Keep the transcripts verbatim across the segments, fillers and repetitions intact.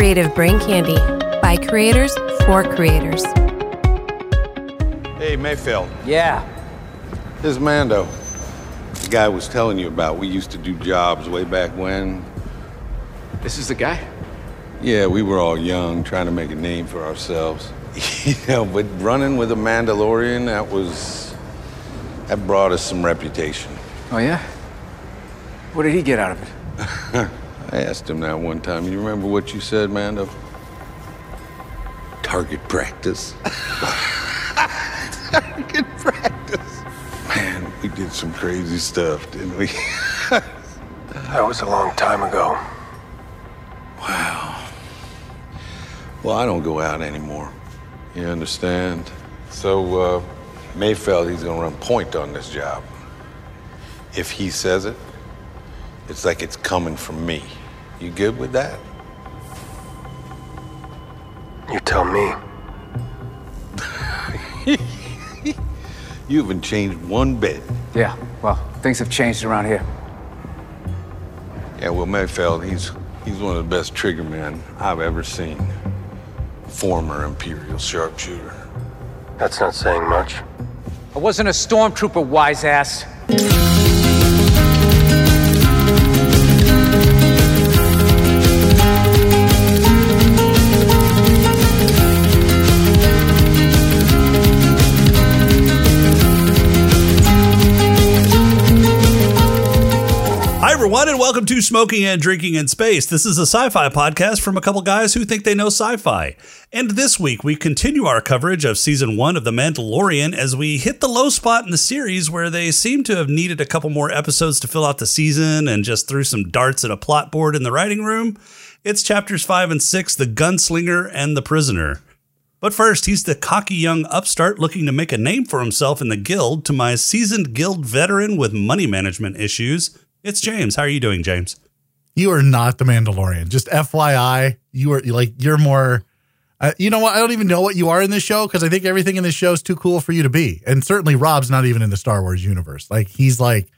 Creative Brain Candy, by creators for creators. Hey, Mayfield. Yeah? This is Mando. The guy I was telling you about. We used to do jobs way back when. This is the guy? Yeah, we were all young, trying to make a name for ourselves. You know, but running with a Mandalorian, that was... that brought us some reputation. Oh, yeah? What did he get out of it? I asked him that one time. You remember what you said, Mando? Target practice. Target practice. Man, we did some crazy stuff, didn't we? That was a long time ago. Wow. Well, I don't go out anymore. You understand? So, uh, Mayfeld, he's gonna run point on this job. If he says it, it's like it's coming from me. You good with that? You tell me. You haven't changed one bit. Yeah, well, things have changed around here. Yeah, well, Mayfeld, he's, he's one of the best trigger men I've ever seen. Former Imperial sharpshooter. That's not saying much. I wasn't a stormtrooper, wise ass. Everyone, and welcome to Smoking and Drinking in Space. This is a sci-fi podcast from a couple guys who think they know sci-fi. And this week, we continue our coverage of Season one of The Mandalorian as we hit the low spot in the series where they seem to have needed a couple more episodes to fill out the season and just threw some darts at a plot board in the writing room. It's Chapters five and six, The Gunslinger and the Prisoner. But first, he's the cocky young upstart looking to make a name for himself in the guild to my seasoned guild veteran with money management issues, it's James. How are you doing, James? You are not the Mandalorian. Just F Y I, you are like you're more. Uh, you know what? I don't even know what you are in this show because I think everything in this show is too cool for you to be. And certainly, Rob's not even in the Star Wars universe. Like he's like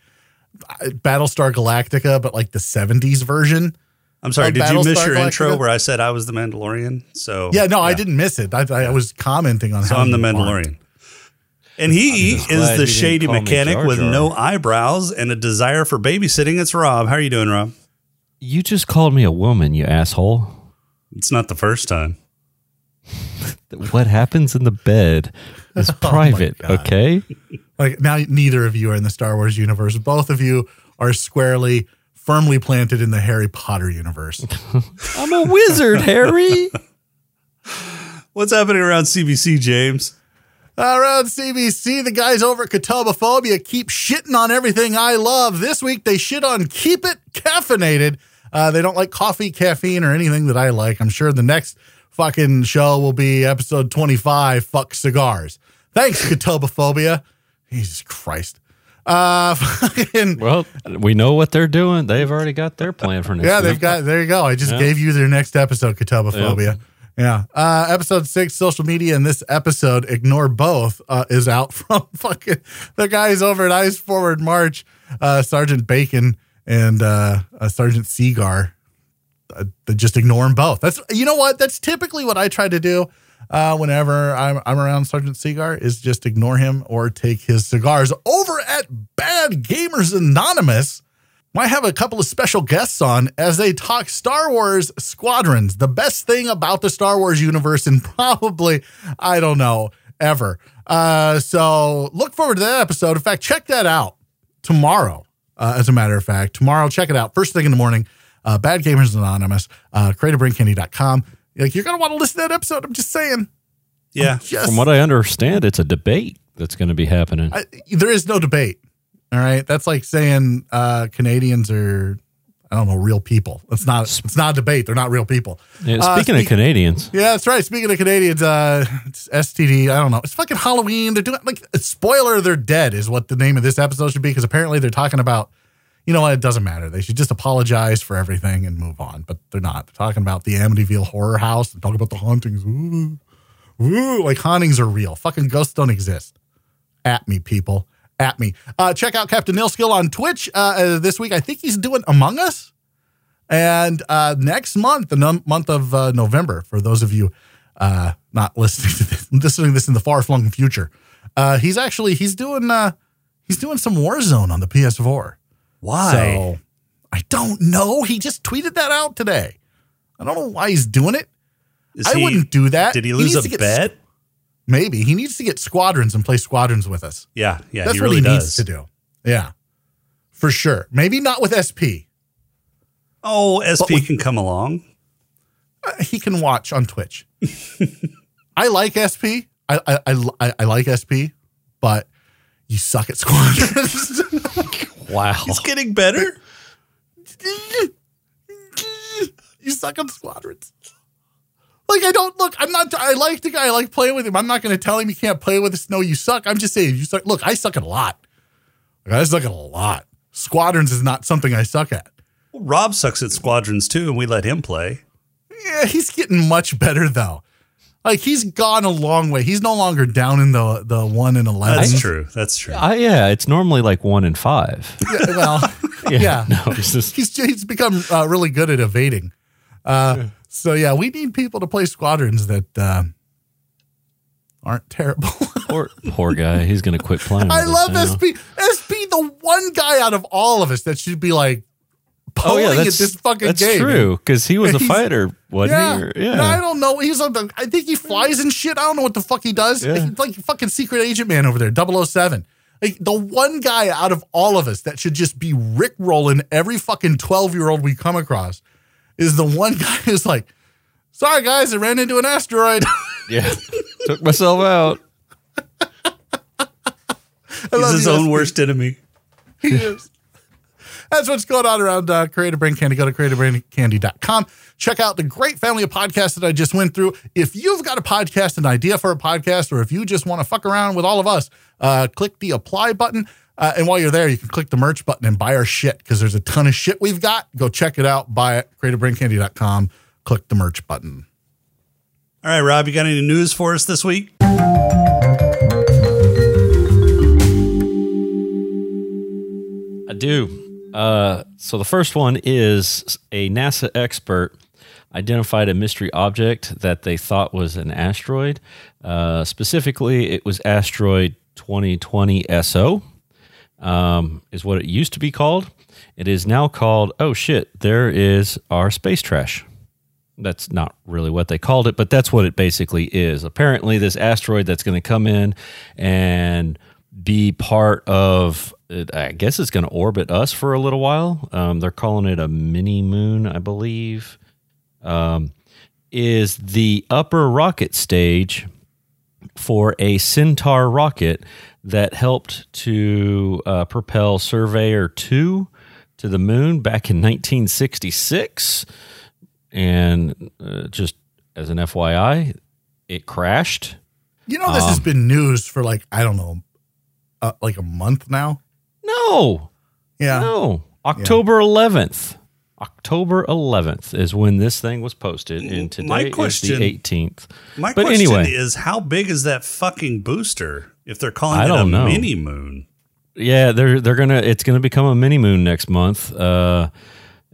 Battlestar Galactica, but like the seventies version. I'm sorry. Did you miss your Galactica intro where I said I was the Mandalorian? So yeah, no, yeah. I didn't miss it. I, I was commenting on. So how I'm the Mandalorian. Aren't. And he is the shady mechanic with no eyebrows and a desire for babysitting. It's Rob. How are you doing, Rob? You just called me a woman, you asshole. It's not the first time. What happens in the bed is private, oh okay? Like now neither of you are in the Star Wars universe. Both of you are squarely, firmly planted in the Harry Potter universe. I'm a wizard, Harry. What's happening around C B C, James? Around C B C, the guys over at Catobaphobia keep shitting on everything I love. This week, they shit on Keep It Caffeinated. Uh, they don't like coffee, caffeine, or anything that I like. I'm sure the next fucking show will be episode twenty-five, Fuck Cigars. Thanks, Catobaphobia. Jesus Christ. Uh, fucking, well, we know what they're doing. They've already got their plan for next yeah, week. They've got, there you go. I just yeah. gave you their next episode, Catobaphobia. Yep. Yeah. Uh, episode six, social media, and this episode, Ignore Both, uh, is out from fucking the guys over at Ice Forward March, uh, Sergeant Bacon and uh, uh, Sergeant Seagar. Uh, just ignore them both. That's you know what? That's typically what I try to do uh, whenever I'm, I'm around Sergeant Seagar is just ignore him or take his cigars. Over at Bad Gamers Anonymous, I have a couple of special guests on as they talk Star Wars Squadrons, the best thing about the Star Wars universe and probably, I don't know, ever. Uh, so look forward to that episode. In fact, check that out tomorrow, uh, as a matter of fact. Tomorrow, check it out. First thing in the morning, uh, Bad Gamers Anonymous, uh, creative brain candy dot com. Like, you're going to want to listen to that episode. I'm just saying. Yeah. Just, From what I understand, it's a debate that's going to be happening. I, there is no debate. All right, that's like saying uh, Canadians are, I don't know, real people. It's not, it's not a debate. They're not real people. Yeah, speaking uh, speak, of Canadians. Yeah, that's right. Speaking of Canadians, uh, it's S T D, I don't know. It's fucking Halloween. They're doing, like, spoiler, they're dead is what the name of this episode should be because apparently they're talking about, you know what, it doesn't matter. They should just apologize for everything and move on, but they're not. They're talking about the Amityville Horror House. They're talking about the hauntings. Ooh, ooh, like hauntings are real. Fucking ghosts don't exist. At me, people. At me. Uh, check out Captain Nilskill on Twitch uh, this week. I think he's doing Among Us And uh, next month, the num- month of uh, November, for those of you uh, not listening to this, listening to this in the far-flung future, uh, he's actually he's doing uh, he's doing some Warzone on the P S four. Why? So, I don't know. He just tweeted that out today. I don't know why he's doing it. Is I he, wouldn't do that. Did he lose he a bet? Maybe. He needs to get Squadrons and play Squadrons with us. Yeah, yeah. That's he what really he does. needs to do. Yeah, for sure. Maybe not with S P. Oh, S P with, can come along. Uh, he can watch on Twitch. I like S P. I, I, I, I like S P, but you suck at Squadrons. Wow. He's getting better? You suck on Squadrons. Like, I don't, look, I'm not, I like the guy, I like playing with him. I'm not going to tell him you can't play with us. No, you suck. I'm just saying, you suck. Look, I suck at a lot. Like, I suck at a lot. Squadrons is not something I suck at. Well, Rob sucks at Squadrons too, and we let him play. Yeah, he's getting much better though. Like, he's gone a long way. He's no longer down in the the one in eleven. That's true. That's true. Uh, yeah, it's normally like one in five. Yeah, well, yeah. yeah. No, it's just... he's, he's become uh, really good at evading. Uh, yeah. So, yeah, we need people to play Squadrons that uh, aren't terrible. poor, poor guy. He's going to quit playing. I love S P. S P, the one guy out of all of us that should be like, oh yeah, that's, at this fucking that's game. true, because he was a he's, fighter, wasn't yeah, he? Or, yeah, no, I don't know. He's on the. I think he flies and shit. I don't know what the fuck he does. Yeah. He's like fucking secret agent man over there, double oh seven. Like the one guy out of all of us that should just be rickrolling every fucking twelve year old we come across is the one guy who's like, "Sorry guys, I ran into an asteroid. Yeah, took myself out." He's his own worst enemy. He is. That's what's going on around uh, Creative Brain Candy. Go to creative brain candy dot com. Check out the great family of podcasts that I just went through. If you've got a podcast, an idea for a podcast, or if you just want to fuck around with all of us, uh, click the apply button. Uh, and while you're there, you can click the merch button and buy our shit because there's a ton of shit we've got. Go check it out. Buy it. creative brain candy dot com. Click the merch button. All right, Rob, you got any news for us this week? I do. Uh, so the first one is a NASA expert identified a mystery object that they thought was an asteroid. Uh, specifically, it was asteroid twenty twenty S O, um, is what it used to be called. It is now called, oh shit, there is our space trash. That's not really what they called it, but that's what it basically is. Apparently, this asteroid that's going to come in and be part of, I guess it's going to orbit us for a little while. Um, they're calling it a mini moon, I believe, um, is the upper rocket stage for a Centaur rocket that helped to uh, propel Surveyor two to the moon back in nineteen sixty-six. And uh, just as an F Y I, it crashed. You know, this um, has been news for like, I don't know, uh, like a month now. No. Yeah. No. October eleventh. October eleventh is when this thing was posted, and today my question, is the eighteenth. My but question anyway, is, how big is that fucking booster if they're calling I it a know. mini moon? Yeah, they're they're going to it's going to become a mini moon next month. Uh,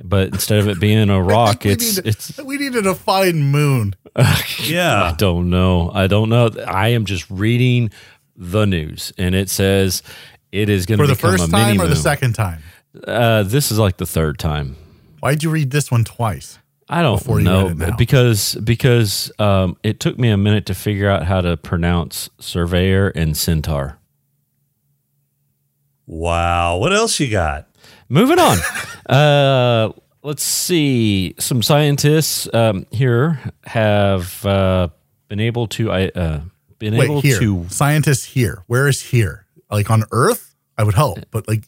but instead of it being a rock, it's need, it's we need to define moon. Yeah. I don't know. I don't know. I am just reading the news, and it says it is going to become a mini moon. For the first time or the second time? Uh, this is like the third time. Why'd you read this one twice? I don't know, because because um, it took me a minute to figure out how to pronounce Surveyor and Centaur. Wow. What else you got? Moving on. uh, let's see. Some scientists um, here have uh, been able to... Uh, been Wait, able here. to Scientists here. Where is here? Like on Earth, I would hope, but like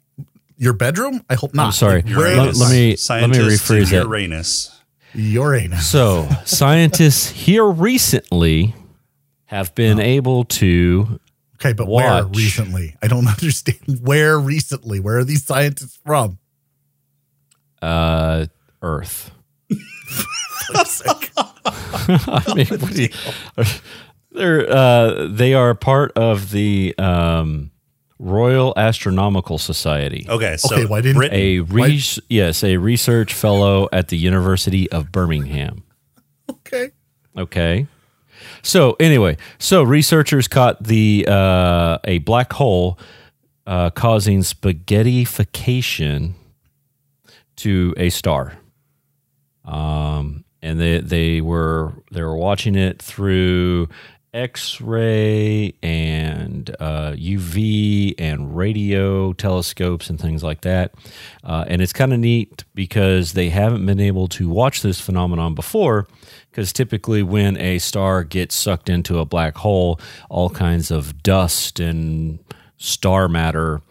your bedroom, I hope not. I'm sorry. Like let, let me Scientist let me rephrase that. Uranus. Uranus. So scientists here recently have been oh. able to. Okay, but watch. Where recently? I don't understand. Where recently? Where are these scientists from? Uh, Earth. I mean, what do you? They're uh, they are part of the um, Royal Astronomical Society. Okay, so okay, why didn't Britain, a re- why? yes, a research fellow at the University of Birmingham. Okay. Okay. So anyway, so researchers caught the uh, a black hole uh, causing spaghettification to a star, um, and they they were they were watching it through X-ray and uh, U V and radio telescopes and things like that, uh, and it's kind of neat because they haven't been able to watch this phenomenon before. Because typically when a star gets sucked into a black hole, all kinds of dust and star matter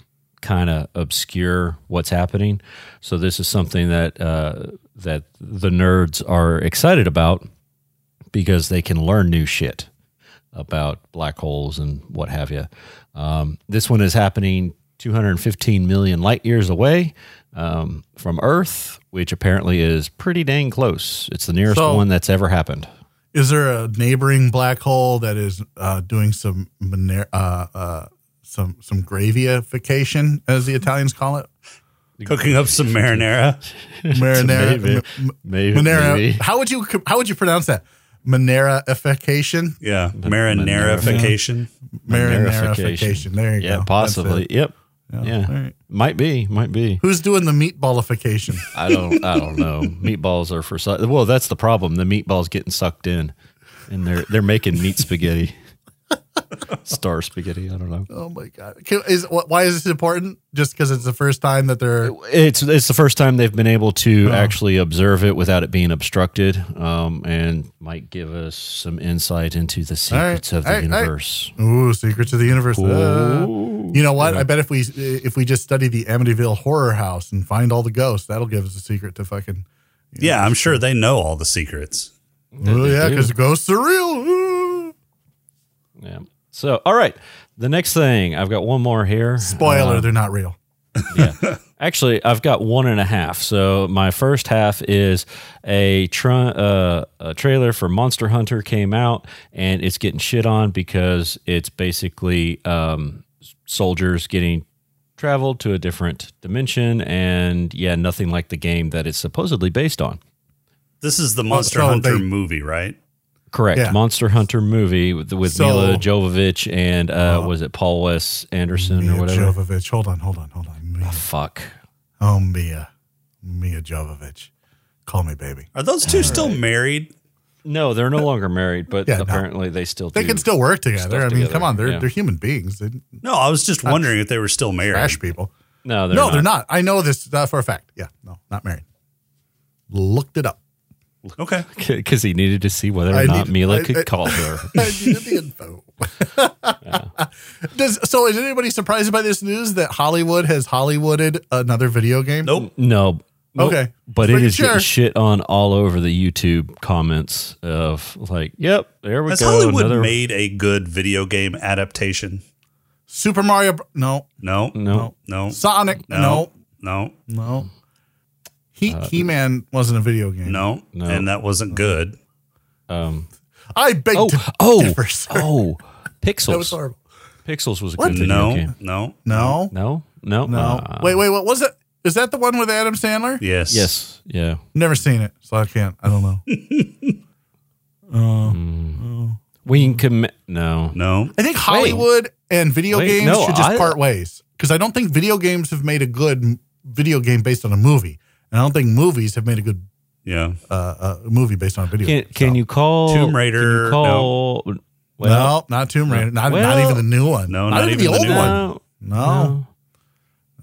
kind of obscure what's happening. So this is something that uh, that the nerds are excited about because they can learn new shit about black holes and what have you. Um, this one is happening two hundred fifteen million light years away um, from Earth, which apparently is pretty dang close. It's the nearest so, one that's ever happened. Is there a neighboring black hole that is uh, doing some uh, uh, some some gravification, as the Italians call it? Cooking up some marinara. Marinara. maybe, m- maybe, maybe. How would you how would you pronounce that? Marinarification? Yeah. Marinarification. Marinarification. There you yeah, go. Yeah, possibly. Yep. Yeah. yeah. Right. Might be. Might be. Who's doing the meatballification? I don't I don't know. Meatballs are for su- well, that's the problem. The meatball's getting sucked in. And they're they're making meat spaghetti. Star spaghetti. I don't know. Oh my god! Is why is this important? Just because it's the first time that they're it's it's the first time they've been able to oh. actually observe it without it being obstructed, um, and might give us some insight into the secrets right. of the right. universe. Right. Ooh, secrets of the universe! Uh, you know what? Yeah. I bet if we if we just study the Amityville Horror House and find all the ghosts, that'll give us a secret to fucking. You know, yeah, I'm sure they know all the secrets. Oh yeah, because ghosts are real. Ooh. Yeah. So, all right. The next thing, I've got one more here. Spoiler, uh, they're not real. yeah. Actually, I've got one and a half. So, my first half is a, tra- uh, a trailer for Monster Hunter came out, and it's getting shit on because it's basically um, soldiers getting traveled to a different dimension, and yeah, nothing like the game that it's supposedly based on. This is the Monster, Monster Hunter they- movie, right? Correct. Yeah. Monster Hunter movie with, with so, Mila Jovovich and, uh, uh, was it Paul Wes Anderson Mia or whatever? Jovovich. Hold on, hold on, hold on. Mia. Oh, fuck. Oh, Mia. Mia Jovovich. Call me baby. Are those two All still right. married? No, they're no longer married, but yeah, apparently no. they still do. They can still work together. I mean, together. come on. They're yeah. they're human beings. They, no, I was just wondering if they were still married. Trash people. No, they're no, not. they're not. I know this uh, for a fact. Yeah, no, not married. Looked it up. Okay. Because he needed to see whether or I not needed, Mila I, could I, call her. I needed the info. yeah. Does, so is anybody surprised by this news that Hollywood has Hollywooded another video game? Nope. No. Nope. Okay. But Just it is sure. getting shit on all over the YouTube comments of like, yep, there we Has go. Has Hollywood another... made a good video game adaptation? Super Mario. No. No. No. No. Sonic. No. No. No. no. He uh, He-Man wasn't a video game. No, no, and that wasn't good. Um, I beg oh, to oh, differ, sir. Oh, Pixels. That was horrible. Pixels was a what? good no, video game. No, no, no, no, no, no. Uh, wait, wait, what was it? Is that the one with Adam Sandler? Yes. Yes, yeah. Never seen it, so I can't. I don't know. uh, mm. uh, we can commit. No. No. I think Hollywood wait. and video wait, games no, should just I, part ways. Because I don't think video games have made a good video game based on a movie. And I don't think movies have made a good yeah. uh, uh, movie based on a video. Can, so. can you call Tomb Raider? You call, no. Well, no, not Tomb Raider. Not, well, not even the new one. No, not, not even, even the, the old one. one. No.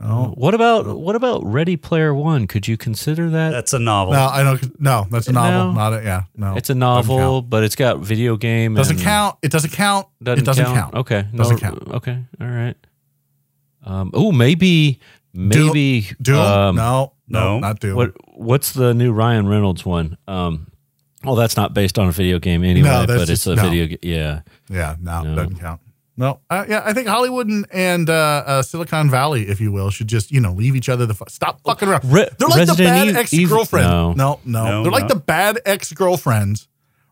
no, no. What about what about Ready Player One? Could you consider that? That's a novel. No, I don't. No, that's a novel. No. Not a, yeah. No, it's a novel, but it's got video game. Doesn't count. It doesn't count. Doesn't it doesn't count. count. Okay, no, doesn't count. Okay, all right. Um, oh, maybe maybe Doom. Doom? Um, no. No, no, not Doom. What, what's the new Ryan Reynolds one? Um, well, that's not based on a video game anyway, no, but just, it's a no. video game. Yeah. Yeah, no, no, doesn't count. No, uh, yeah, I think Hollywood and, and uh, uh, Silicon Valley, if you will, should just, you know, leave each other the fu- stop fucking around. Re- They're like Resident the bad Eve, ex-girlfriend. Eve, no. No, no, no. They're no. like the bad ex-girlfriends,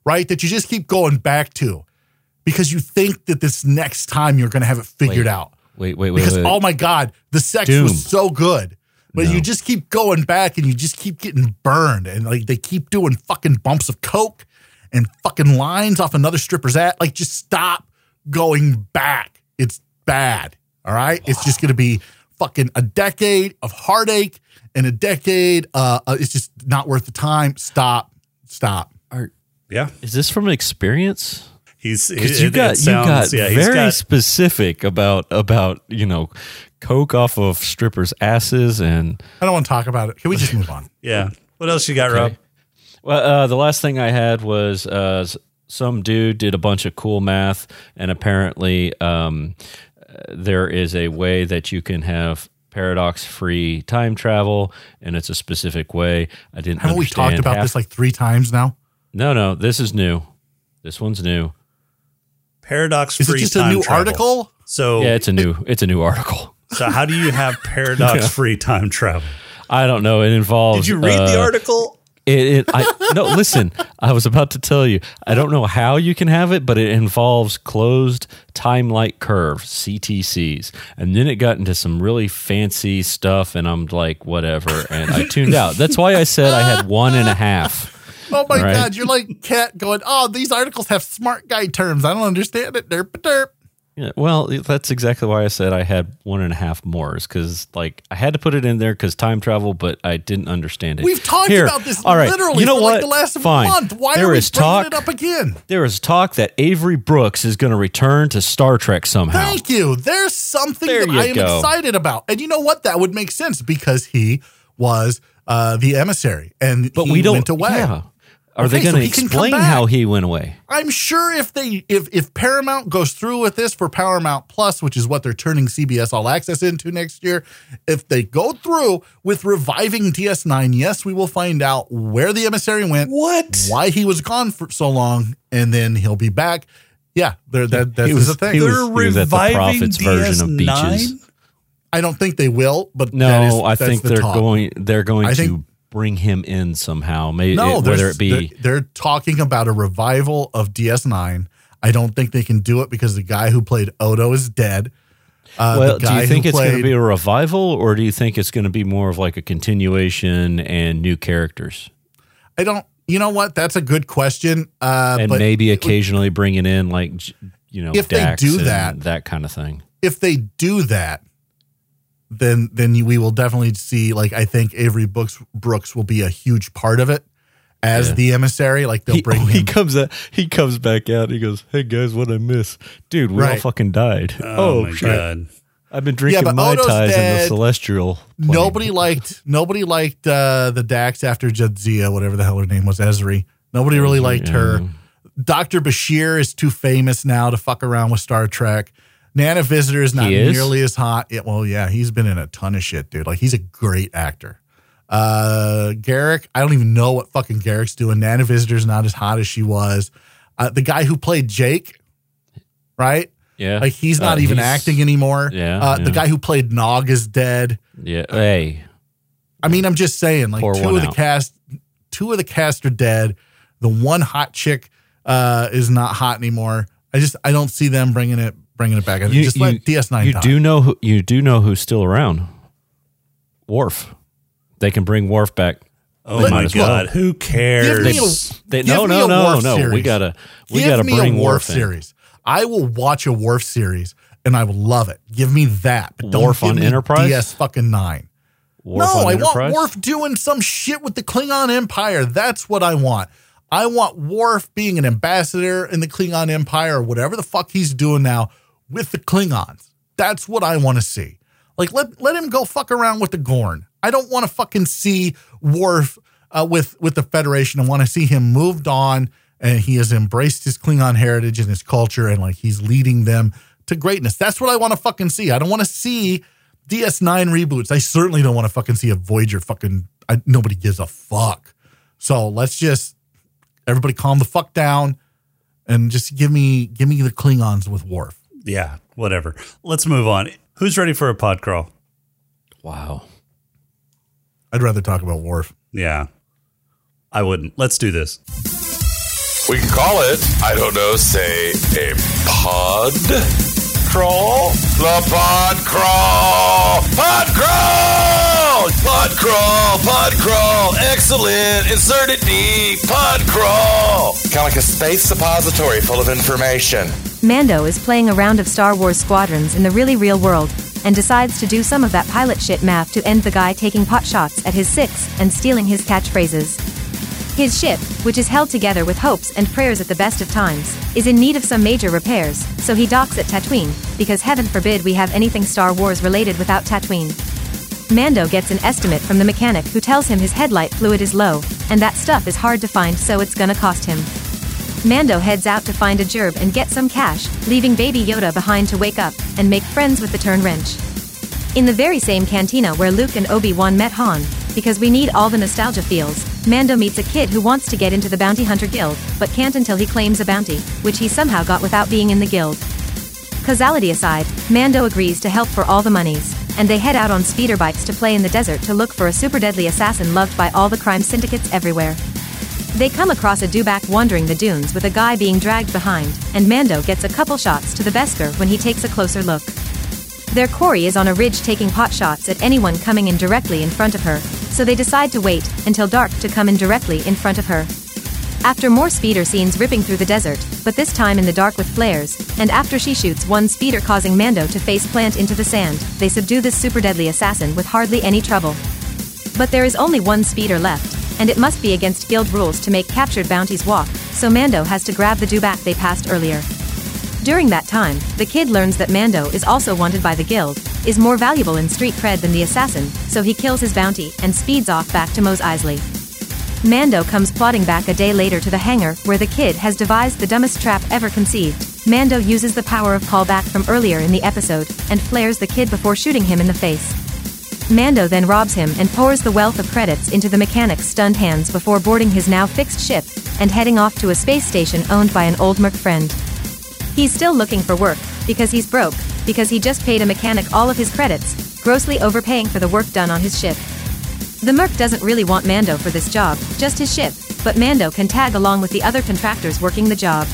right, that you just keep going back to because you think that this next time you're going to have it figured Wait. out. Wait, wait, wait. Because, wait, wait. oh my God, the sex Doom. was so good. But no. you just keep going back and you just keep getting burned. And like they keep doing fucking bumps of coke and fucking lines off another stripper's ass. Like just stop going back. It's bad. All right. Wow. It's just going to be fucking a decade of heartache and a decade. Uh, it's just not worth the time. Stop. Stop. Are, yeah. Is this from an experience? He's because you got sounds, you got yeah, very got, specific about about you know coke off of strippers' asses, and I don't want to talk about it. Can we just move on? Yeah. What else you got, okay. Rob? Well, uh, the last thing I had was uh, some dude did a bunch of cool math, and apparently um, there is a way that you can have paradox-free time travel, and it's a specific way. I didn't. Haven't we talked about half- this like three times now? No, no, this is new. This one's new. Paradox-free time travel. Is it just a new travel. article? So yeah, it's a new it's a new article. So how do you have paradox-free yeah. time travel? I don't know. It involves. Did you read uh, the article? It. it I, no, listen. I was about to tell you. I don't know how you can have it, but it involves closed time-like curve C T Cs, and then it got into some really fancy stuff, and I'm like, whatever, and I tuned out. That's why I said I had one and a half. Oh, my right. God. You're like Cat going, oh, these articles have smart guy terms. I don't understand it. Derp, derp. Yeah, well, that's exactly why I said I had one and a half more is because, like, I had to put it in there because time travel, but I didn't understand it. We've talked Here. about this All right. literally you know for, what? like, the last Fine. month. Why there are we bringing talk, it up again? There is talk that Avery Brooks is going to return to Star Trek somehow. Thank you. There's something there that I am go. excited about. And you know what? That would make sense because he was uh, the emissary and but he we don't, went away. Yeah. Are okay, they going to so explain how he went away? I'm sure if they if if Paramount goes through with this for Paramount Plus, which is what they're turning C B S All Access into next year, if they go through with reviving D S nine, yes, we will find out where the emissary went, what, why he was gone for so long, and then he'll be back. Yeah, there that that is a thing. They're reviving the D S nine version of Beaches. I don't think they will, but no, that is, I think the they're talk. going. They're going I to. Think, bring him in somehow, maybe no, it, whether it be they're, they're talking about a revival of D S nine. I don't think they can do it because the guy who played Odo is dead. Uh, well, do you think it's going to be a revival, or do you think it's going to be more of like a continuation and new characters? I don't. You know what? That's a good question. Uh, and but maybe occasionally would, bringing in like you know if Dax they do that that kind of thing. If they do that. then then we will definitely see, like, I think Avery Brooks, Brooks will be a huge part of it as yeah. the emissary. Like, they'll he, bring oh, him. He comes, out, he comes back out and he goes, hey, guys, what I miss? Dude, we right. all fucking died. Oh, oh my shit. God. I've been drinking yeah, Mai Tais in the Celestial. Plane. Nobody liked nobody liked uh, the Dax after Jadzia, whatever the hell her name was, Ezri. Nobody really liked yeah. her. Doctor Bashir is too famous now to fuck around with Star Trek. Nana Visitor is not is? nearly as hot. It, well, yeah, he's been in a ton of shit, dude. Like, he's a great actor. Uh, Garrick, I don't even know what fucking Garrick's doing. Nana Visitor's not as hot as she was. Uh, the guy who played Jake, right? Yeah. Like, he's not uh, even he's, acting anymore. Yeah, uh, yeah. The guy who played Nog is dead. Yeah. Uh, hey. I mean, I'm just saying, like, Pour two of the out. cast, two of the cast are dead. The one hot chick uh, is not hot anymore. I just, I don't see them bringing it. Bringing it back, I mean, you, just let you, D S nine. You die. do know who, you do know who's still around. Worf, they can bring Worf back. Oh they my God, well. who cares? They, a, they, no, no, no, no. Series. We gotta, we give gotta bring Worf series. In. I will watch a Worf series and I will love it. Give me that. But don't Worf give on me Enterprise. D S fucking nine. Worf no, on I Enterprise? want Worf doing some shit with the Klingon Empire. That's what I want. I want Worf being an ambassador in the Klingon Empire or whatever the fuck he's doing now. With the Klingons. That's what I want to see. Like, let let him go fuck around with the Gorn. I don't want to fucking see Worf uh, with, with the Federation. I want to see him moved on, and he has embraced his Klingon heritage and his culture, and, like, he's leading them to greatness. That's what I want to fucking see. I don't want to see D S nine reboots. I certainly don't want to fucking see a Voyager fucking... I, nobody gives a fuck. So let's just... Everybody calm the fuck down, and just give me give me the Klingons with Worf. Yeah, whatever. Let's move on. Who's ready for a pod crawl? Wow. I'd rather talk about Worf. Yeah. I wouldn't. Let's do this. We can call it, I don't know, say a pod crawl. The pod crawl. Pod crawl. Pod crawl. Pod crawl. Excellent. Insert it deep. Pod crawl. Kind of like a space suppository full of information. Mando is playing a round of Star Wars Squadrons in the really real world, and decides to do some of that pilot shit math to end the guy taking pot shots at his six and stealing his catchphrases. His ship, which is held together with hopes and prayers at the best of times, is in need of some major repairs, so he docks at Tatooine, because heaven forbid we have anything Star Wars related without Tatooine. Mando gets an estimate from the mechanic who tells him his headlight fluid is low, and that stuff is hard to find, so it's gonna cost him. Mando heads out to find a gerb and get some cash, leaving baby Yoda behind to wake up and make friends with the turn wrench. In the very same cantina where Luke and Obi-Wan met Han, because we need all the nostalgia feels, Mando meets a kid who wants to get into the Bounty Hunter Guild, but can't until he claims a bounty, which he somehow got without being in the guild. Causality aside, Mando agrees to help for all the monies, and they head out on speeder bikes to play in the desert to look for a super deadly assassin loved by all the crime syndicates everywhere. They come across a dewback wandering the dunes with a guy being dragged behind, and Mando gets a couple shots to the Beskar when he takes a closer look. Their quarry is on a ridge taking pot shots at anyone coming in directly in front of her, so they decide to wait until dark to come in directly in front of her. After more speeder scenes ripping through the desert, but this time in the dark with flares, and after she shoots one speeder causing Mando to face plant into the sand, they subdue this super deadly assassin with hardly any trouble. But there is only one speeder left, and it must be against guild rules to make captured bounties walk, so Mando has to grab the dewback they passed earlier. During that time, the kid learns that Mando is also wanted by the guild, is more valuable in street cred than the assassin, so he kills his bounty and speeds off back to Mos Eisley. Mando comes plodding back a day later to the hangar, where the kid has devised the dumbest trap ever conceived. Mando uses the power of callback from earlier in the episode, and flares the kid before shooting him in the face. Mando then robs him and pours the wealth of credits into the mechanic's stunned hands before boarding his now fixed ship and heading off to a space station owned by an old merc friend. He's still looking for work, because he's broke, because he just paid a mechanic all of his credits, grossly overpaying for the work done on his ship. The merc doesn't really want Mando for this job, just his ship, but Mando can tag along with the other contractors working the job.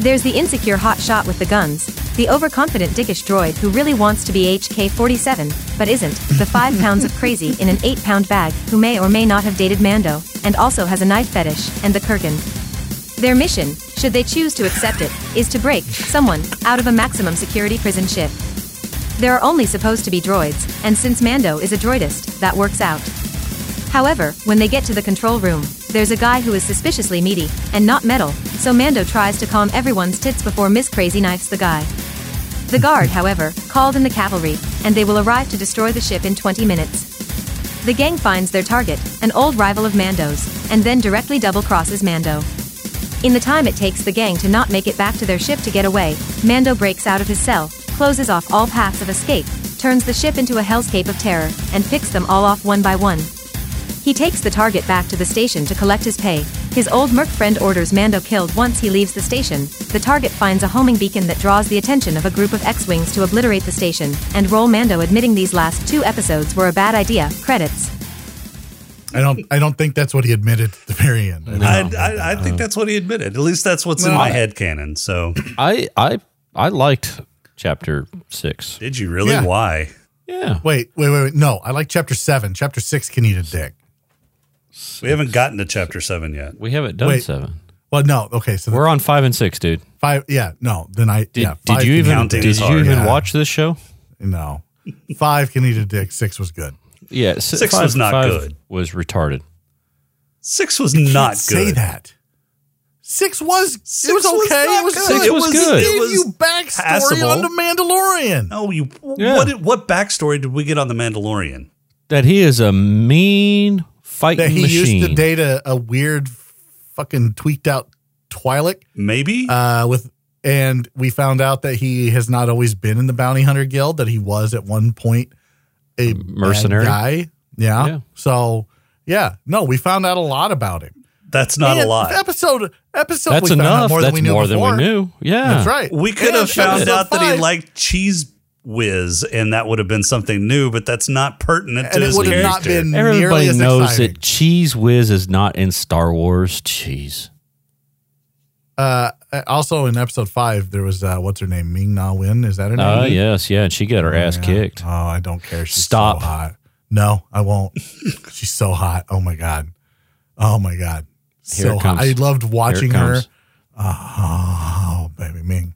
There's the insecure hotshot with the guns, the overconfident dickish droid who really wants to be H K forty-seven, but isn't, the five pounds of crazy in an eight-pound bag who may or may not have dated Mando, and also has a knife fetish, and the Kirkin. Their mission, should they choose to accept it, is to break someone out of a maximum security prison ship. There are only supposed to be droids, and since Mando is a droidist, that works out. However, when they get to the control room, there's a guy who is suspiciously meaty, and not metal, so Mando tries to calm everyone's tits before Miss Crazy Knifes the guy. The guard, however, called in the cavalry, and they will arrive to destroy the ship in twenty minutes. The gang finds their target, an old rival of Mando's, and then directly double-crosses Mando. In the time it takes the gang to not make it back to their ship to get away, Mando breaks out of his cell, closes off all paths of escape, turns the ship into a hellscape of terror, and picks them all off one by one. He takes the target back to the station to collect his pay. His old merc friend orders Mando killed once he leaves the station. The target finds a homing beacon that draws the attention of a group of X-Wings to obliterate the station, and roll Mando admitting these last two episodes were a bad idea. Credits. I don't I don't think that's what he admitted at the very end. I, I, I think that's what he admitted. At least that's what's no, in my I, head canon. So I, I I liked chapter six. Did you really? Yeah. Why? Yeah. Wait, wait, wait, wait. No, I like chapter seven. Chapter six can eat a dick. We haven't gotten to chapter seven yet. We haven't done Wait, seven. Well, no. Okay, so we're on five and six, dude. Five. Yeah. No. Then I. Did, yeah, did you even? Did you hard. even yeah. watch this show? No. Five can eat a dick. Six was good. Yeah. Six, six five, was not five good. Was retarded. Six was you not can't good. Say that. Six was. Six it was okay. Was it was good. Six it was good. It was, it was backstory passable. On the Mandalorian. Oh, you. Yeah. What? What backstory did we get on the Mandalorian? That he is a mean. That he machine. used to date a, a weird, fucking tweaked out Twi'lek, maybe. Uh, with and we found out that he has not always been in the Bounty Hunter Guild. That he was at one point a mercenary guy. Yeah. yeah. So yeah, no, we found out a lot about him. That's not and a lot. Episode episode. That's we found enough. Out more That's than we knew. More before. than we knew. Yeah, that's right. We could and have found out that he liked cheese. Whiz, and that would have been something new, but that's not pertinent to his character. Not been Everybody knows exciting. that Cheese Whiz is not in Star Wars. Cheese. Uh, also in episode five, there was, uh, what's her name? Ming-Na Wen. Is that her name? Oh, uh, yes. Yeah. And she got her oh, ass yeah. kicked. Oh, I don't care. She's Stop. so hot. No, I won't. She's so hot. Oh my God. Oh my God. Here so hot. I loved watching her. Oh, baby Ming.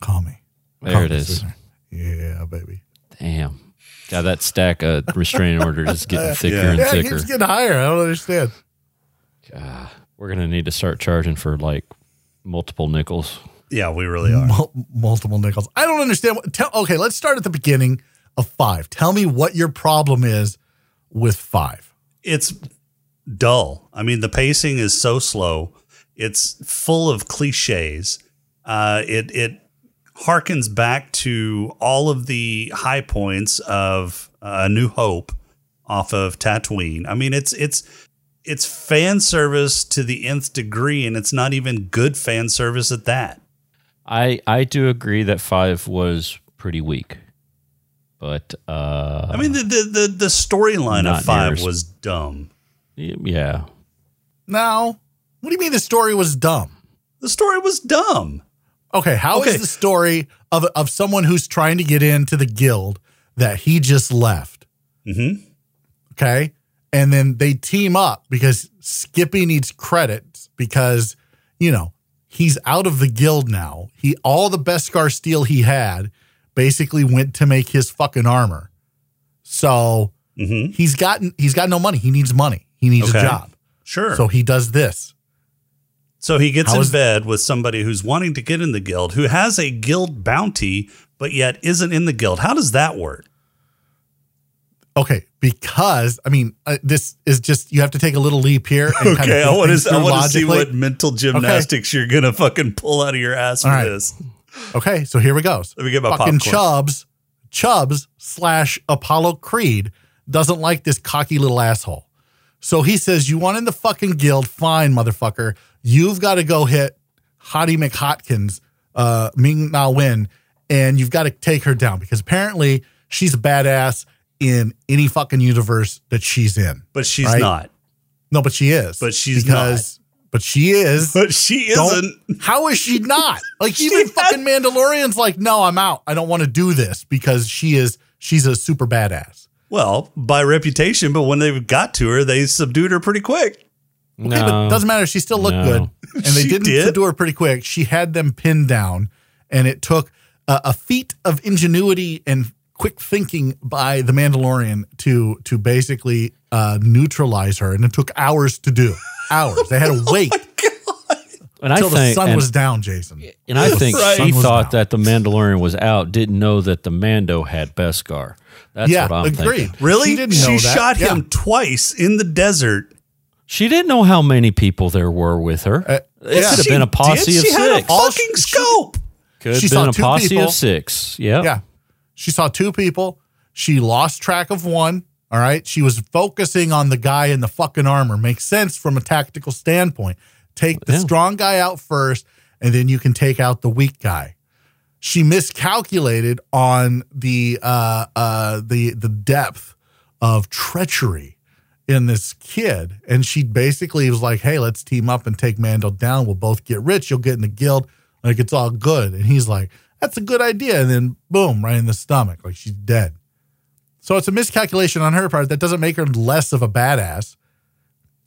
Call me. There call it me is. Sooner. Yeah, baby. Damn. God, that stack of restraining orders is getting thicker yeah. and yeah, thicker. It's getting higher. I don't understand. Uh, we're going to need to start charging for like multiple nickels. Yeah, we really are. Mul- multiple nickels. I don't understand. What, tell, okay, let's start at the beginning of five. Tell me what your problem is with five. It's dull. I mean, the pacing is so slow. It's full of cliches. Uh, it it harkens back to all of the high points of uh, A New Hope off of Tatooine. I mean, it's it's. It's fan service to the nth degree, and it's not even good fan service at that. I I do agree that five was pretty weak, but uh, I mean the the the, the storyline of five near. was dumb. Yeah. Now, what do you mean the story was dumb? The story was dumb. Okay, how okay. is the story of of someone who's trying to get into the guild that he just left? Mm-hmm. Okay. And then they team up because Skippy needs credits because, you know, he's out of the guild now. He all the Beskar steel he had basically went to make his fucking armor. So mm-hmm. he's gotten he's got no money. He needs money. He needs okay. a job. Sure. So he does this. So he gets How in bed with somebody who's wanting to get in the guild, who has a guild bounty, but yet isn't in the guild. How does that work? Okay, because, I mean, uh, this is just, you have to take a little leap here. And okay, kind of I want to see what mental gymnastics okay. you're going to fucking pull out of your ass All for right. this. Okay, so here we go. Let me get my fucking popcorn. Chubbs, Chubbs slash Apollo Creed doesn't like this cocky little asshole. So he says, you want in the fucking guild? Fine, motherfucker. You've got to go hit Hottie McHotkins, uh, Ming-Na Wen, and you've got to take her down because apparently she's a badass in any fucking universe that she's in. But she's right? not. No, but she is. But she's because, not. But she is. But she isn't. Don't, how is she not? Like, she even had- fucking Mandalorian's like, no, I'm out. I don't want to do this because she is, she's a super badass. Well, by reputation, but when they got to her, they subdued her pretty quick. No. Okay, but it doesn't matter. She still looked no. good. And they didn't did? subdue her pretty quick. She had them pinned down, and it took a, a feat of ingenuity and quick thinking by the Mandalorian to to basically uh, neutralize her, and it took hours to do. Hours. They had to wait oh and until I think, the sun and, was down, Jason. And I think right. she thought down. that the Mandalorian was out, didn't know that the Mando had Beskar. That's yeah, what I'm agree. thinking. Really? She didn't know She that. shot yeah. him twice in the desert. She didn't know how many people there were with her. Uh, it yeah. could have been a posse did? of she six. She had a fucking scope. Could have been a posse people. of six. Yep. Yeah. She saw two people. She lost track of one. All right. She was focusing on the guy in the fucking armor. Makes sense from a tactical standpoint. Take the yeah. strong guy out first, and then you can take out the weak guy. She miscalculated on the uh, uh, the the depth of treachery in this kid, and she basically was like, "Hey, let's team up and take Mando down. We'll both get rich. You'll get in the guild. Like it's all good." And he's like, that's a good idea. And then boom, right in the stomach. Like she's dead. So it's a miscalculation on her part. That doesn't make her less of a badass.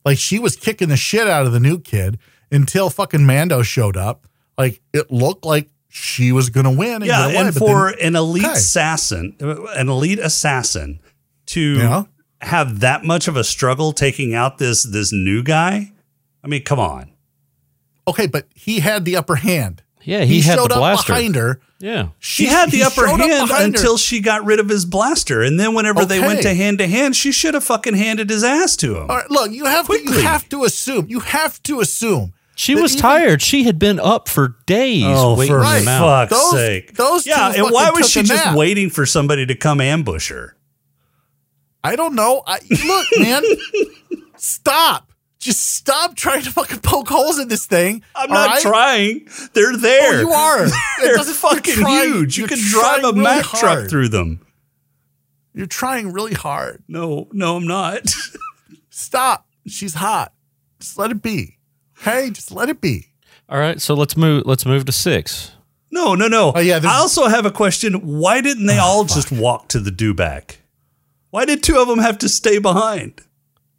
Like she was kicking the shit out of the new kid until fucking Mando showed up. Like it looked like she was going to win. And yeah. Away, and for then, an elite okay. assassin, an elite assassin to yeah. have that much of a struggle taking out this, this new guy. I mean, come on. Okay. But he had the upper hand. Yeah, he, he had showed the blaster. Up behind her. Yeah, she, she had the upper hand up until her. she got rid of his blaster, and then whenever okay. they went to hand to hand, she should have fucking handed his ass to him. All right, look, you have Quickly. to, you have to assume you have to assume she was even, tired. She had been up for days. Oh, waiting for right. fuck's those, sake! Those yeah, and why was she just nap. waiting for somebody to come ambush her? I don't know. I, look, man, stop. Just stop trying to fucking poke holes in this thing. I'm not right? trying. They're there. Oh, you are. They're it fucking try, huge. You can drive a really Mack hard. truck through them. You're trying really hard. No, no, I'm not. Stop. She's hot. Just let it be. Okay? Just let it be. All right, so let's move. Let's move to six. No, no, no. Oh, yeah, I also have a question. Why didn't they oh, all fuck. just walk to the dewback? Why did two of them have to stay behind?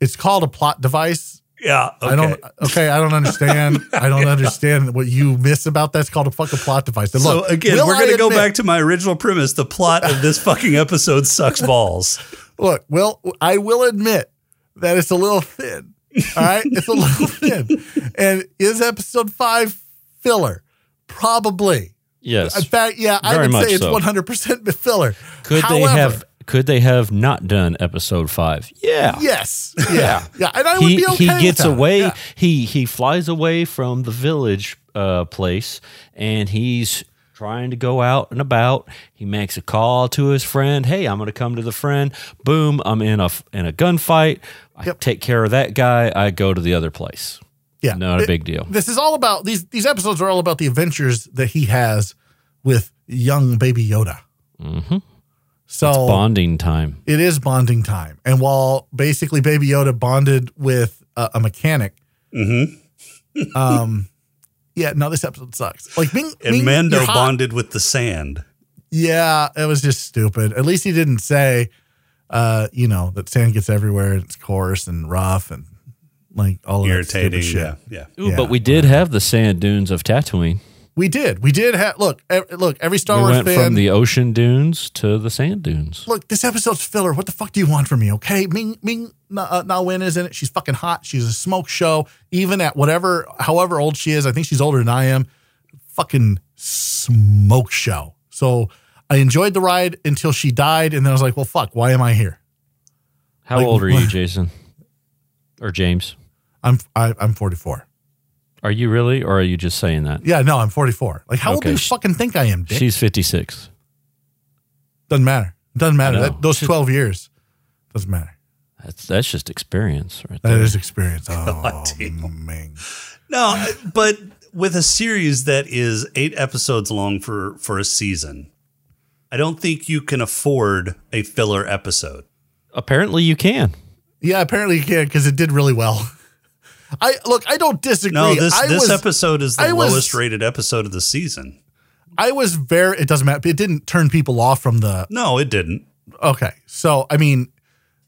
It's called a plot device. Yeah. Okay. I don't. Okay. I don't understand. I don't yeah. understand what you miss about that. It's called a fucking plot device. And so look, again, we're going to go back to my original premise. The plot of this fucking episode sucks balls. Look, well, I will admit that it's a little thin. All right, it's a little thin. And is episode five filler? Probably. Yes. In fact, yeah, I would say it's one hundred percent filler. Could However, they have could they have not done episode five? Yeah. Yes. Yeah. yeah. And I he, would be okay. He gets with that. away. Yeah. He he flies away from the village uh, place, and he's trying to go out and about. He makes a call to his friend. Hey, I'm going to come to the friend. Boom, I'm in a in a gunfight. I yep. take care of that guy. I go to the other place. Yeah, not a big deal. This is all about these. These episodes are all about the adventures that he has with young baby Yoda. Mm-hmm. So it's bonding time. It is bonding time. And while basically baby Yoda bonded with a, a mechanic, mm-hmm. um, yeah, no, this episode sucks. Like Ming, and Ming, Mando bonded with the sand. Yeah, it was just stupid. At least he didn't say, uh, you know, that sand gets everywhere and it's coarse and rough and. Like all irritating of that shit. Yeah, yeah. Ooh, yeah. But we did have the sand dunes of Tatooine. We did. We did have. Look, ev- look. Every Star we Wars fan. We went from the ocean dunes to the sand dunes. Look, this episode's filler. What the fuck do you want from me? Okay, Ming Ming-Na Wen is in it. She's fucking hot. She's a smoke show. Even at whatever, however old she is, I think she's older than I am. Fucking smoke show. So I enjoyed the ride until she died, and then I was like, well, fuck. Why am I here? How like, old are you, Jason? Or James? I'm I, I'm forty-four. Are you really, or are you just saying that? Yeah, no, I'm forty-four. Like, how okay. old do you fucking think I am, dick? She's fifty-six. Doesn't matter. Doesn't matter. That, those she's, twelve years. Doesn't matter. That's that's just experience right that there. That is experience. Oh, God, man. No, but with a series that is eight episodes long for, for a season, I don't think you can afford a filler episode. Apparently you can. Yeah, apparently you can, because it did really well. I look, I don't disagree. No, this, I this was, episode is the was, lowest rated episode of the season. I was very, it doesn't matter. It didn't turn people off from the. No, it didn't. Okay. So, I mean,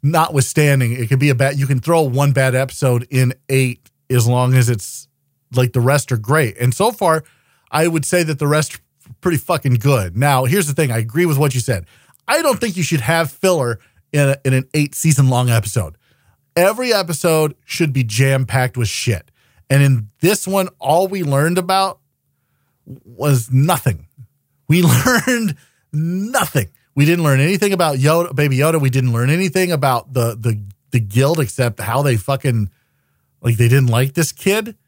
notwithstanding, it could be a bad, you can throw one bad episode in eight as long as it's like the rest are great. And so far, I would say that the rest are pretty fucking good. Now, here's the thing. I agree with what you said. I don't think you should have filler in, a, in an eight season long episode. Every episode should be jam-packed with shit. And in this one, all we learned about was nothing. We learned nothing. We didn't learn anything about Yoda, Baby Yoda. We didn't learn anything about the the the guild except how they fucking, like, they didn't like this kid.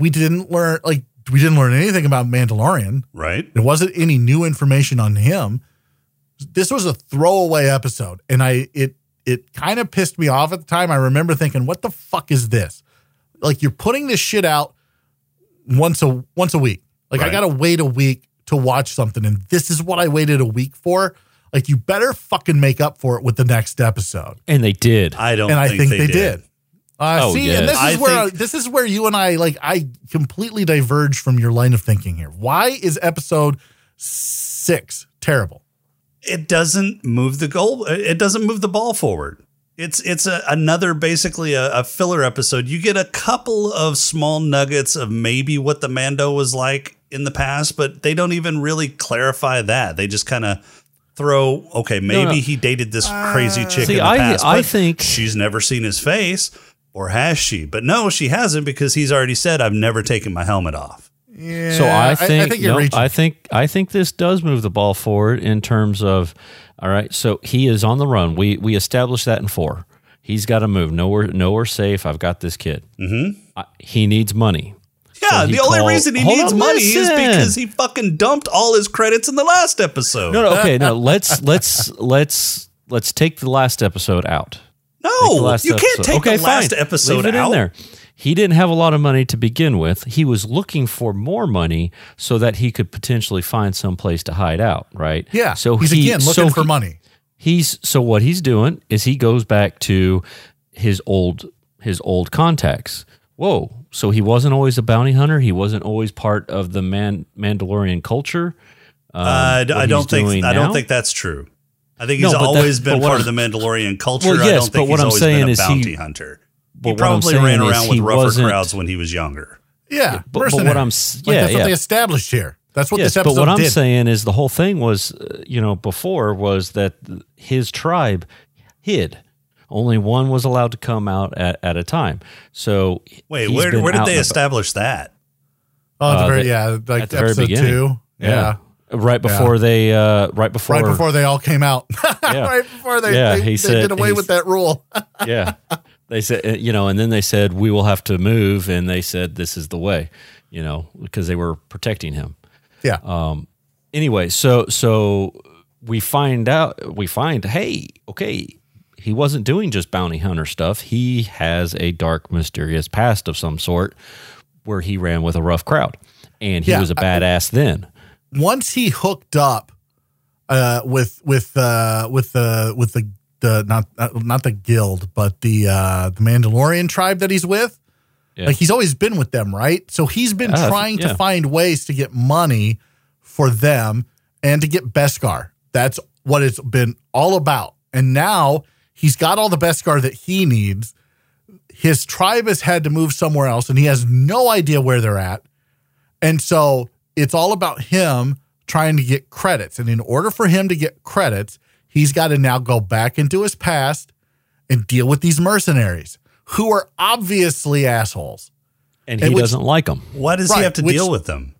We didn't learn, like, we didn't learn anything about Mandalorian. Right. There wasn't any new information on him. This was a throwaway episode, and I it, It kind of pissed me off at the time. I remember thinking, what the fuck is this? Like, you're putting this shit out once a once a week. Like, right. I got to wait a week to watch something, and this is what I waited a week for. Like, you better fucking make up for it with the next episode. And they did. I don't and I think, think they, they did. did. Uh, oh, see, yeah. and this is I where think- I, this is where you and I, like, I completely diverge from your line of thinking here. Why is episode six terrible? It doesn't move the goal. It doesn't move the ball forward. It's it's a, another basically a, a filler episode. You get a couple of small nuggets of maybe what the Mando was like in the past, but they don't even really clarify that. They just kind of throw, okay, maybe no, no. he dated this uh, crazy chick see, in the I, past. I think she's never seen his face, or has she? But no, she hasn't, because he's already said, I've never taken my helmet off. Yeah, so I think I, I think, you're no, I think I think this does move the ball forward in terms of, all right, so he is on the run. We we established that in four. He's got to move. Nowhere nowhere safe. I've got this kid. Mm-hmm. I, he needs money. Yeah, so the called, only reason he needs on, money listen. is because he fucking dumped all his credits in the last episode. No, no, okay, no. Let's let's let's let's take the last episode out. No, you can't episode. take okay, the last fine. episode Leave it out. In there. He didn't have a lot of money to begin with. He was looking for more money so that he could potentially find some place to hide out, right? Yeah. So he's he, again looking so for he, money. He's so what he's doing is he goes back to his old his old contacts. whoa, so he wasn't always a bounty hunter? He wasn't always part of the Man Mandalorian culture? Um, uh, I don't think I don't think that's true. I think he's no, always that, been part of the Mandalorian culture. Well, yes, I don't think he's always been a bounty he, hunter. He probably ran around with rougher crowds when he was younger. Yeah, but, but what I'm yeah, like that's yeah. what they established here. That's what yes, this episode did. But what did. I'm saying is the whole thing was, uh, you know, before was that his tribe hid. Only one was allowed to come out at, at a time. So wait, where, where did they establish that? Oh, at the very, yeah, like at the episode very two. Yeah. yeah. Right before yeah. they, uh, right before, right before they all came out, yeah. right before they, yeah, they, they said, did away with that rule. yeah, they said, you know, and then they said we will have to move, and they said this is the way, you know, because they were protecting him. Yeah. Um. Anyway, so so we find out, we find, hey, okay, he wasn't doing just bounty hunter stuff. He has a dark, mysterious past of some sort, where he ran with a rough crowd, and he yeah, was a badass I, then. Once he hooked up uh, with with uh, with the with the, the not uh, not the guild, but the uh, the Mandalorian tribe that he's with, yeah. like he's always been with them, right? So he's been uh, trying yeah. to find ways to get money for them and to get Beskar. That's what it's been all about. And now he's got all the Beskar that he needs. His tribe has had to move somewhere else, and he has no idea where they're at, and so. It's all about him trying to get credits. And in order for him to get credits, he's got to now go back into his past and deal with these mercenaries who are obviously assholes. And he and which, doesn't like them. Why does right, he have to which, deal with them?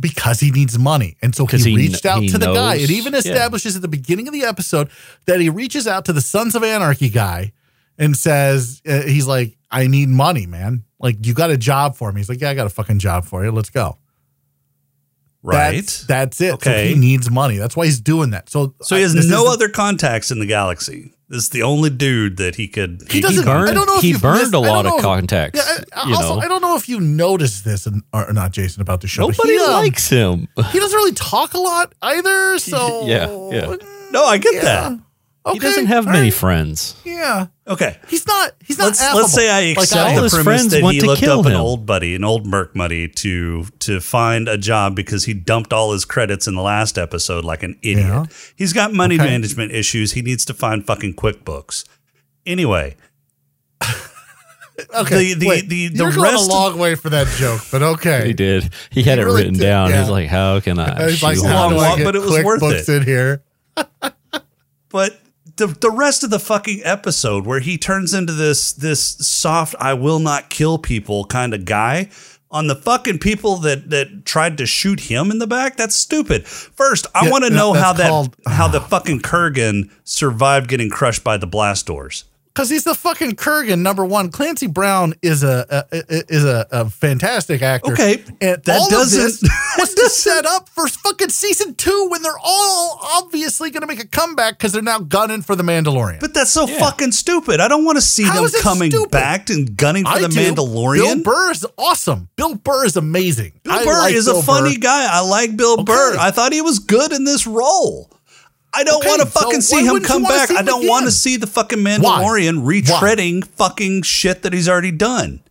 Because he needs money. And so he, he reached out he to knows, the guy. It even establishes yeah. at the beginning of the episode that he reaches out to the Sons of Anarchy guy and says, uh, he's like, I need money, man. Like, you got a job for me. He's like, yeah, I got a fucking job for you. Let's go. Right. That's, that's it. Okay. So he needs money. That's why he's doing that. So, so he has I, no other the, contacts in the galaxy. This is the only dude that he could. He, he doesn't. Burned, I don't know if he burned missed, a lot of contacts. Yeah, I, you also, know. I don't know if you noticed this and or not, Jason, about the show. Nobody he, um, likes him. He doesn't really talk a lot either. So yeah, yeah. No, I get yeah. that. Okay. He doesn't have all many right. friends. Yeah. Okay. He's not. He's not. Let's, let's say I accept like, the premise that he looked up him. an old buddy, an old merc buddy, to to find a job because he dumped all his credits in the last episode like an idiot. Yeah. He's got money okay. management issues. He needs to find fucking QuickBooks. Anyway. okay. The the Wait, the, the, the you're rest a long way for that joke, but okay. he did. He had he it really written did, down. Yeah. He's like, how can I? He's like, how do I get but it was QuickBooks worth it. In here. But the the rest of the fucking episode where he turns into this this soft, I will not kill people kind of guy on the fucking people that, that tried to shoot him in the back. That's stupid. First, I yeah, want to know how that called, how the fucking Kurgan survived getting crushed by the blast doors. Because he's the fucking Kurgan, number one. Clancy Brown is a, a is a, a fantastic actor. Okay, and that all doesn't. Of this that was doesn't. set up for fucking season two when they're all obviously going to make a comeback because they're now gunning for the Mandalorian. But that's so yeah. fucking stupid. I don't want to see How them coming stupid? back and gunning for I the do. Mandalorian. Bill Burr is awesome. Bill Burr is amazing. Bill I Burr like is Bill a funny Burr. guy. I like Bill okay. Burr. I thought he was good in this role. I don't okay, want to fucking so see him come back. Him I don't again? want to see the fucking Mandalorian Why? retreading Why? fucking shit that he's already done.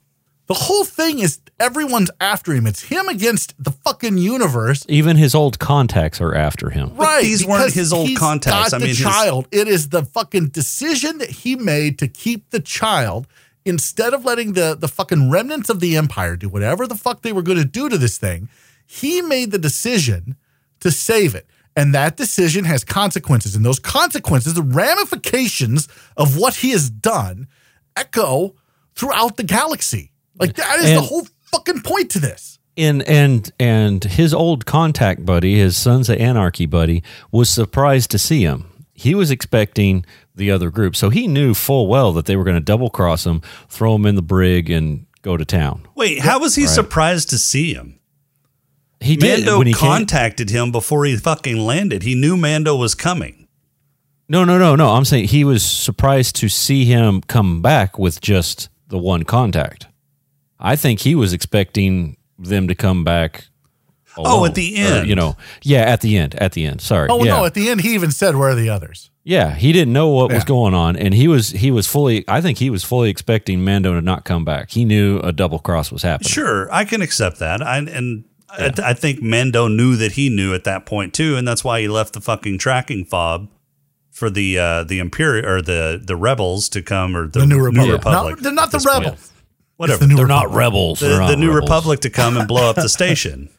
The whole thing is everyone's after him. It's him against the fucking universe. Even his old contacts are after him. Right. But these weren't his old he's contacts. Got I mean, the his- child. It is the fucking decision that he made to keep the child instead of letting the, the fucking remnants of the Empire do whatever the fuck they were going to do to this thing. He made the decision to save it. And that decision has consequences. And those consequences, the ramifications of what he has done, echo throughout the galaxy. Like, that is and, the whole fucking point to this. And, and, and his old contact buddy, his Sons of Anarchy buddy, was surprised to see him. He was expecting the other group. So he knew full well that they were going to double-cross him, throw him in the brig, and go to town. Wait, how was he right. surprised to see him? He did. Mando when he contacted came. him before he fucking landed. He knew Mando was coming. No, no, no, no. I'm saying he was surprised to see him come back with just the one contact. I think he was expecting them to come back alone. Oh, at the end. Or, you know, yeah, at the end, at the end. Sorry. Oh, yeah. No, at the end, he even said, where are the others? Yeah, he didn't know what yeah. was going on, and he was he was fully, I think he was fully expecting Mando to not come back. He knew a double cross was happening. Sure, I can accept that. I, and yeah. I, I think Mando knew that he knew at that point, too, and that's why he left the fucking tracking fob for the uh, the Imperial, or the, the rebels to come, or the, the New Republic. New Republic no, they're not the rebels. Point. Whatever. The they're Republic. Not rebels. The, the not New rebels. Republic to come and blow up the station.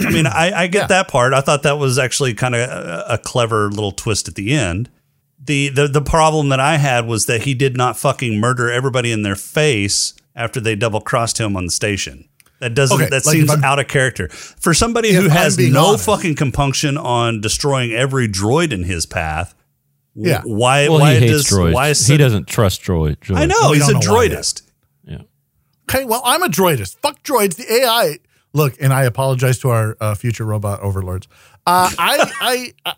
I mean, I, I get yeah. that part. I thought that was actually kind of a, a clever little twist at the end. The, the the problem that I had was that he did not fucking murder everybody in their face after they double crossed him on the station. That doesn't. Okay, that like seems out of character for somebody who has no honest. fucking compunction on destroying every droid in his path. Yeah. Why? Well, why he hates does, droids. Why is he it, doesn't trust droid, droids. I know we he's a droidist. Yeah. Okay. Well, I'm a droidist. Fuck droids. The A I. Look, and I apologize to our uh, future robot overlords. Uh, I, I,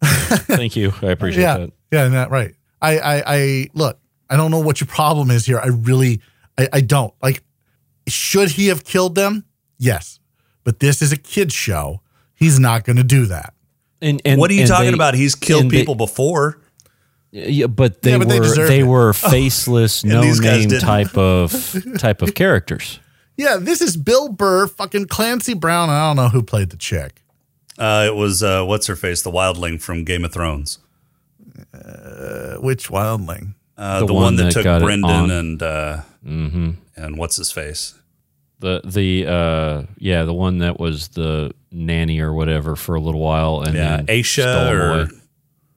I thank you. I appreciate yeah, that. Yeah, not right. I, I, I, look. I don't know what your problem is here. I really, I, I don't like. Should he have killed them? Yes, but this is a kid's show. He's not going to do that. And, and what are you and talking they, about? He's killed people they, before. Yeah, but they yeah, but were they, they were faceless, oh, no name type of type of characters. Yeah, this is Bill Burr, fucking Clancy Brown. I don't know who played the chick. Uh, it was, uh, what's her face? The wildling from Game of Thrones. Uh, which wildling? Uh, the, the one, one that, that took Brendan and uh, mm-hmm. and what's his face? The, the uh, yeah, the one that was the nanny or whatever for a little while. And yeah, Aisha or... Away.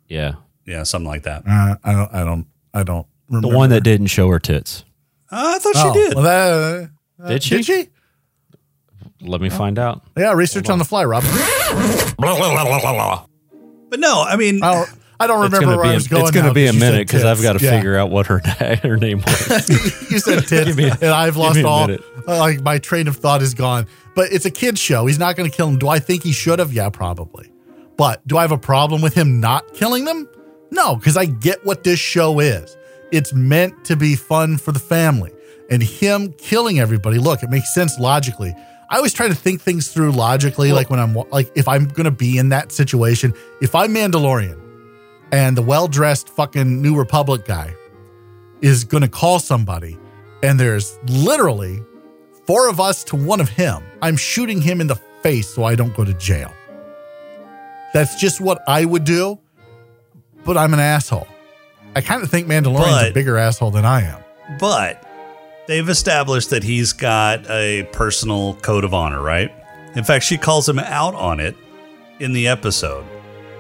Yeah. Yeah, something like that. Uh, I don't, I don't, I don't remember. The one that didn't show her tits. Uh, I thought oh, she did. Well, that, uh, Uh, did she? Did she? Let me oh. find out. Yeah, research on. on the fly, Rob. But no, I mean, I don't, I don't remember where a, I was going. It's going to be a minute because I've got to yeah. figure out what her her name was. You said tits, a, and I've lost all. Uh, like my train of thought is gone. But it's a kid's show. He's not going to kill them. Do I think he should have? Yeah, probably. But do I have a problem with him not killing them? No, because I get what this show is. It's meant to be fun for the family. And him killing everybody, look, it makes sense logically. I always try to think things through logically, well, like when I'm like if I'm gonna be in that situation. If I'm Mandalorian and the well-dressed fucking New Republic guy is gonna call somebody, and there's literally four of us to one of him, I'm shooting him in the face so I don't go to jail. That's just what I would do, but I'm an asshole. I kind of think Mandalorian's but, a bigger asshole than I am. But they've established that he's got a personal code of honor, right? In fact, she calls him out on it in the episode.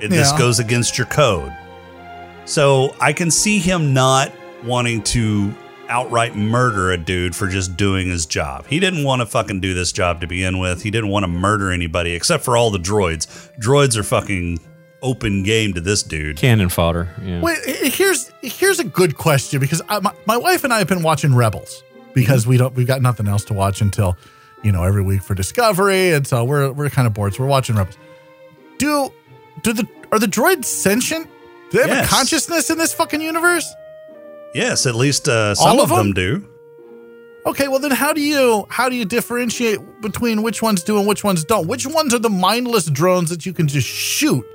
Yeah. This goes against your code. So I can see him not wanting to outright murder a dude for just doing his job. He didn't want to fucking do this job to begin with. He didn't want to murder anybody except for all the droids. Droids are fucking open game to this dude. Cannon fodder. Yeah. Wait, here's here's a good question, because I, my, my wife and I have been watching Rebels. Because we don't, we've got nothing else to watch until, you know, every week for Discovery, and so we're we're kind of bored. So we're watching Rebels. Do do the are the droids sentient? Do they have yes. a consciousness in this fucking universe? Yes, at least uh, some of, of them? them do. Okay, well then, how do you how do you differentiate between which ones do and which ones don't? Which ones are the mindless drones that you can just shoot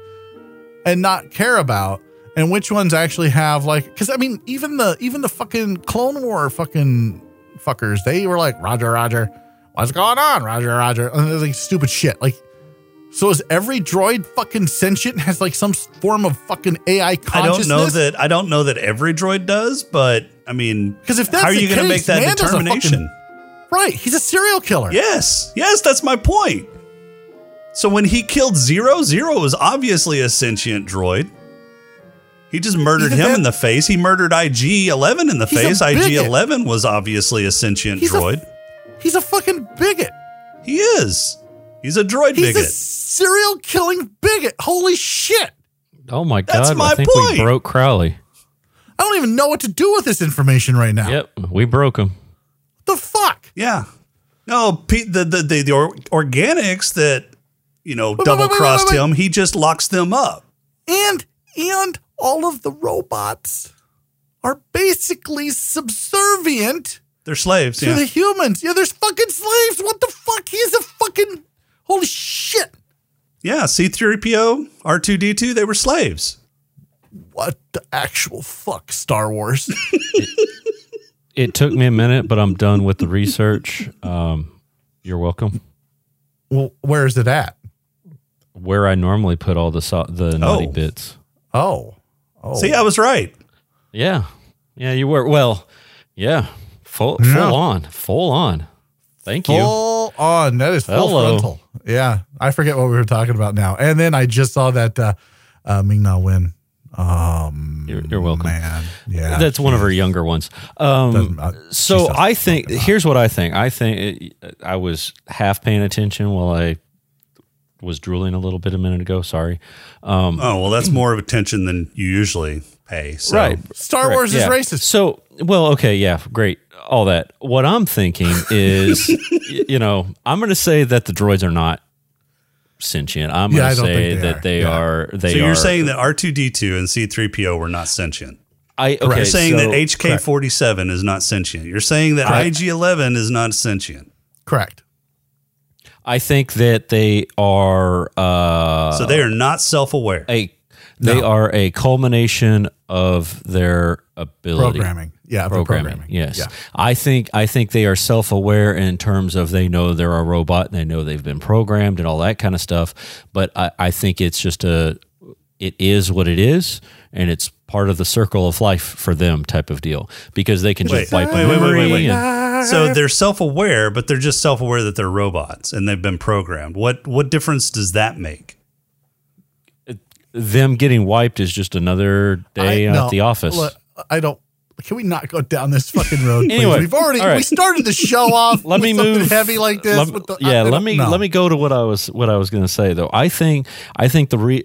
and not care about? And which ones actually have like? Because I mean, even the even the fucking Clone War fucking. fuckers, they were like, Roger, Roger, what's going on, Roger, Roger, and they're like stupid shit. Like, so is every droid fucking sentient, has like some form of fucking A I consciousness? I don't know that. I don't know that every droid does, but I mean, because if that's how are you going to make that Mando's determination? Fucking, right, he's a serial killer. Yes, yes, that's my point. So when he killed Zero, Zero was obviously a sentient droid. He just murdered Even him that, in the face. He murdered I G eleven in the face. I G eleven was obviously a sentient he's droid. A, he's a fucking bigot. He is. He's a droid he's bigot. He's a serial killing bigot. Holy shit. Oh my God. That's my I think point. We broke Crowley. I don't even know what to do with this information right now. Yep. We broke him. The fuck? Yeah. No, the, the, the, the or, organics that, you know, wait, double crossed him, he just locks them up. And, and, all of the robots are basically subservient. They're slaves, to yeah. the humans. Yeah, there's fucking slaves. What the fuck? He's a fucking Holy shit. Yeah, C three P O, R two D two, they were slaves. What the actual fuck, Star Wars? it, it took me a minute, but I'm done with the research. Um, you're welcome. Well, where is it at? Where I normally put all the so- the naughty oh. bits. Oh. oh. See, I was right. Yeah. Yeah, you were. Well, yeah. Full, full yeah. on. Full on. Thank full you. Full on. That is full Hello. frontal. Yeah. I forget what we were talking about now. And then I just saw that uh, uh, Ming-Na Wen. Um, you're, you're welcome. Man. Yeah. That's one of her younger ones. Um, uh, so I think, here's what I think. I think it, I was half paying attention while I was drooling a little bit a minute ago. Sorry. Um, oh, well, that's more of attention than you usually pay. So. Right. Star Wars right. is yeah. racist. So, well, okay. Yeah. Great. All that. What I'm thinking is, you know, I'm going to say that the droids are not sentient. I'm yeah, going to say they that are. they yeah. are. They so you're are, saying that R two D two and C three P O were not sentient. I okay. You're saying so, that H K forty-seven correct. is not sentient. You're saying that correct. I G eleven is not sentient. Correct. I think that they are. Uh, so they are not self-aware. A they no. are a culmination of their ability. Programming. Yeah, programming. programming. Yes. Yeah. I think I think they are self-aware in terms of they know they're a robot and they know they've been programmed and all that kind of stuff. But I, I think it's just a, it is what it is, and it's part of the circle of life for them type of deal because they can just wait, wipe wait, wait, wait, wait, wait. And, so they're self-aware, but they're just self-aware that they're robots and they've been programmed. What what difference does that make? Them getting wiped is just another day I, no, at the office. Look, I don't. Can we not go down this fucking road? Anyway, we've already right. we started the show off. Let with me move heavy like this. Let, with the, yeah, I, let me no. let me go to what I was what I was going to say though. I think I think the re,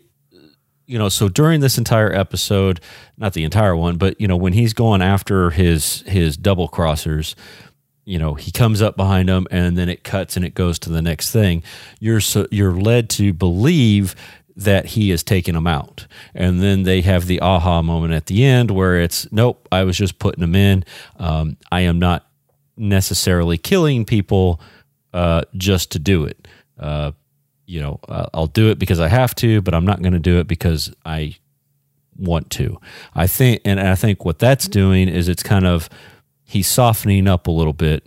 you know, so during this entire episode, not the entire one, but you know when he's going after his his double crossers, you know he comes up behind them and then it cuts and it goes to the next thing. You're so, you're led to believe that he is taking them out. And then they have the aha moment at the end where it's, nope, I was just putting them in. Um, I am not necessarily killing people uh, just to do it. Uh, you know, uh, I'll do it because I have to, but I'm not going to do it because I want to. I think, and I think what that's doing is it's kind of, he's softening up a little bit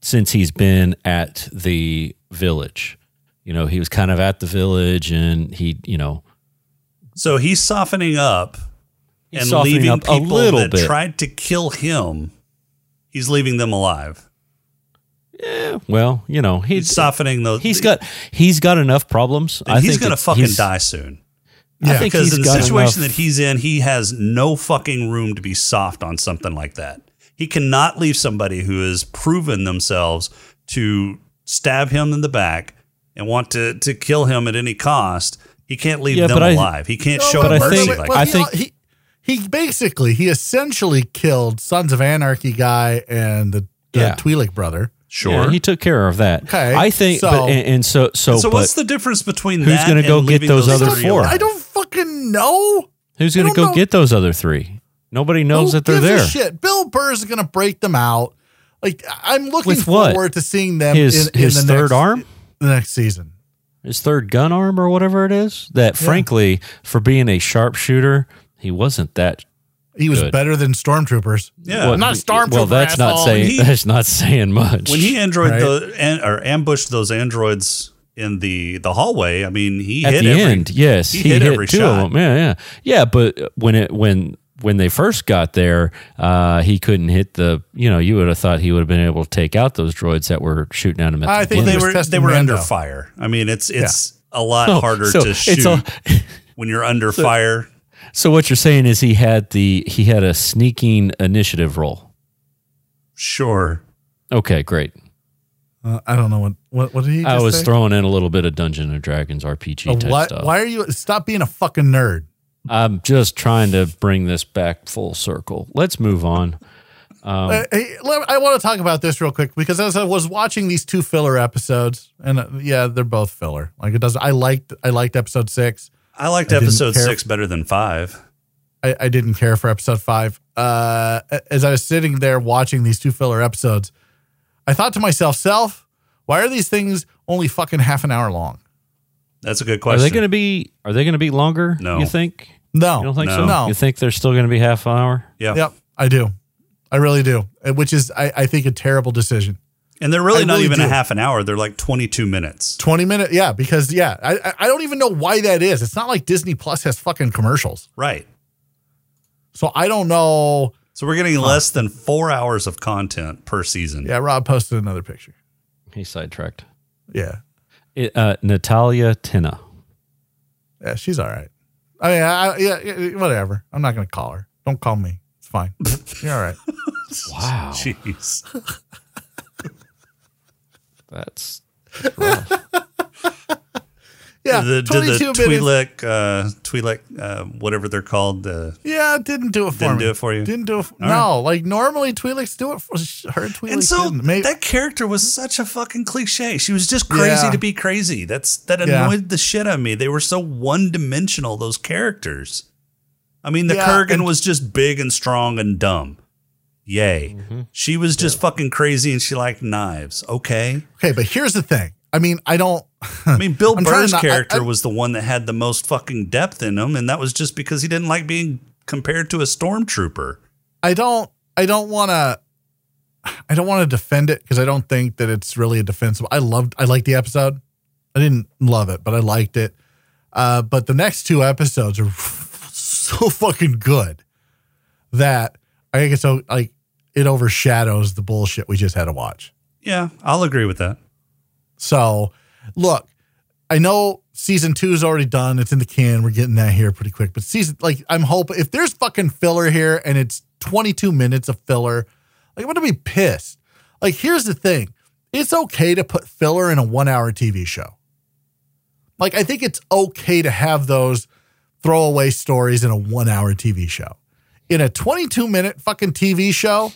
since he's been at the village. You know, he was kind of at the village and he, you know. So he's softening up he's and softening leaving up people that bit. tried to kill him. He's leaving them alive. Yeah, well, you know, he's, he's softening those. He's got he's got enough problems. I he's going to fucking die soon. Yeah, I think because in the situation enough. that he's in, he has no fucking room to be soft on something like that. He cannot leave somebody who has proven themselves to stab him in the back and want to, to kill him at any cost. He can't leave yeah, them I, alive. He can't no, show but mercy. I think, like well, I he, think he, he basically he essentially killed Sons of Anarchy guy and the, the yeah. Twi'lek brother. Sure, yeah, he took care of that. Okay, I think. So, but, and, and so so. So what's the difference between who's going to go get those, those other four? I don't fucking know. Who's going to go know. get those other three? Nobody knows Who that they're there. Shit, Bill Burr's going to break them out. Like I'm looking With forward what? to seeing them. His, in, in his the third next, arm. The next season. His third gun arm or whatever it is that yeah. frankly for being a sharpshooter, he wasn't that He was good. better than stormtroopers. Yeah. Well, not stormtroopers. Well, that's not all. saying he, that's not saying much. When he android right? the, an, or ambushed those androids in the, the hallway, I mean, he At hit the every, end. Yes, he, he hit, hit every two shot. Of them. Yeah, yeah. Yeah, but when it when when they first got there, uh, he couldn't hit the, you know, you would have thought he would have been able to take out those droids that were shooting at him. At I the think end. they were they were under fire. I mean, it's it's yeah. a lot so, harder so to shoot all, when you're under so, fire. So what you're saying is he had the he had a sneaking initiative roll. Sure. Okay, great. Uh, I don't know what what, what did he just I was say? throwing in a little bit of Dungeons and Dragons R P G a type what? stuff. Why are you stop being a fucking nerd? I'm just trying to bring this back full circle. Let's move on. Um, uh, hey, I want to talk about this real quick because as I was watching these two filler episodes, and uh, yeah, they're both filler. Like it does. I liked. I liked episode six. I liked I episode six better than five. I, I didn't care for episode five. Uh, as I was sitting there watching these two filler episodes, I thought to myself, "Self, Why are these things only fucking half an hour long? That's a good question. Are they going to be? Are they going to be longer? No, you think? No, you don't think no. so. No, you think they're still going to be half an hour? Yeah, yep. I do. I really do. Which is, I, I think, a terrible decision. And they're really I not really even do. a half an hour. They're like twenty-two minutes. twenty minutes. Yeah. Because, yeah, I, I don't even know why that is. It's not like Disney Plus has fucking commercials. Right. So I don't know. So we're getting less than four hours of content per season. Yeah. Rob posted another picture. He sidetracked. Yeah. It, uh, Natalia Tena. Yeah. She's all right. I mean, I, yeah, whatever. I'm not going to call her. Don't call me. It's fine. You're all right. Wow. Jeez. That's, that's rough. Yeah, the, twenty-two the minutes. Twi'lek, uh, Twi'lek, uh, whatever they're called. Uh, yeah, didn't do it for didn't me. Didn't do it for you. Didn't do it. For, no, right. Like normally Twi'leks do it for her. Twi'lek and so didn't. Maybe. That character was such a fucking cliche. She was just crazy yeah. to be crazy. That's that annoyed yeah. the shit out of me. They were so one dimensional. Those characters. I mean, the yeah, Kurgan and- was just big and strong and dumb. Yay. Mm-hmm. She was just yeah. fucking crazy and she liked knives. Okay. Okay, but here's the thing. I mean, I don't. I mean, Bill Burr's not, character I, I, was the one that had the most fucking depth in him. And that was just because he didn't like being compared to a stormtrooper. I don't, I don't want to, I don't want to defend it because I don't think that it's really a defensible. I loved, I liked the episode. I didn't love it, but I liked it. Uh, but the next two episodes are so fucking good that I think it's so like, it overshadows the bullshit we just had to watch. Yeah, I'll agree with that. So, look, I know season two is already done. It's in the can. We're getting that here pretty quick. But season, like, I'm hoping if there's fucking filler here and it's twenty-two minutes of filler, like, I'm going to be pissed. Like, here's the thing. It's okay to put filler in a one-hour T V show. Like, I think it's okay to have those throwaway stories in a one-hour T V show. In a twenty-two minute fucking T V show,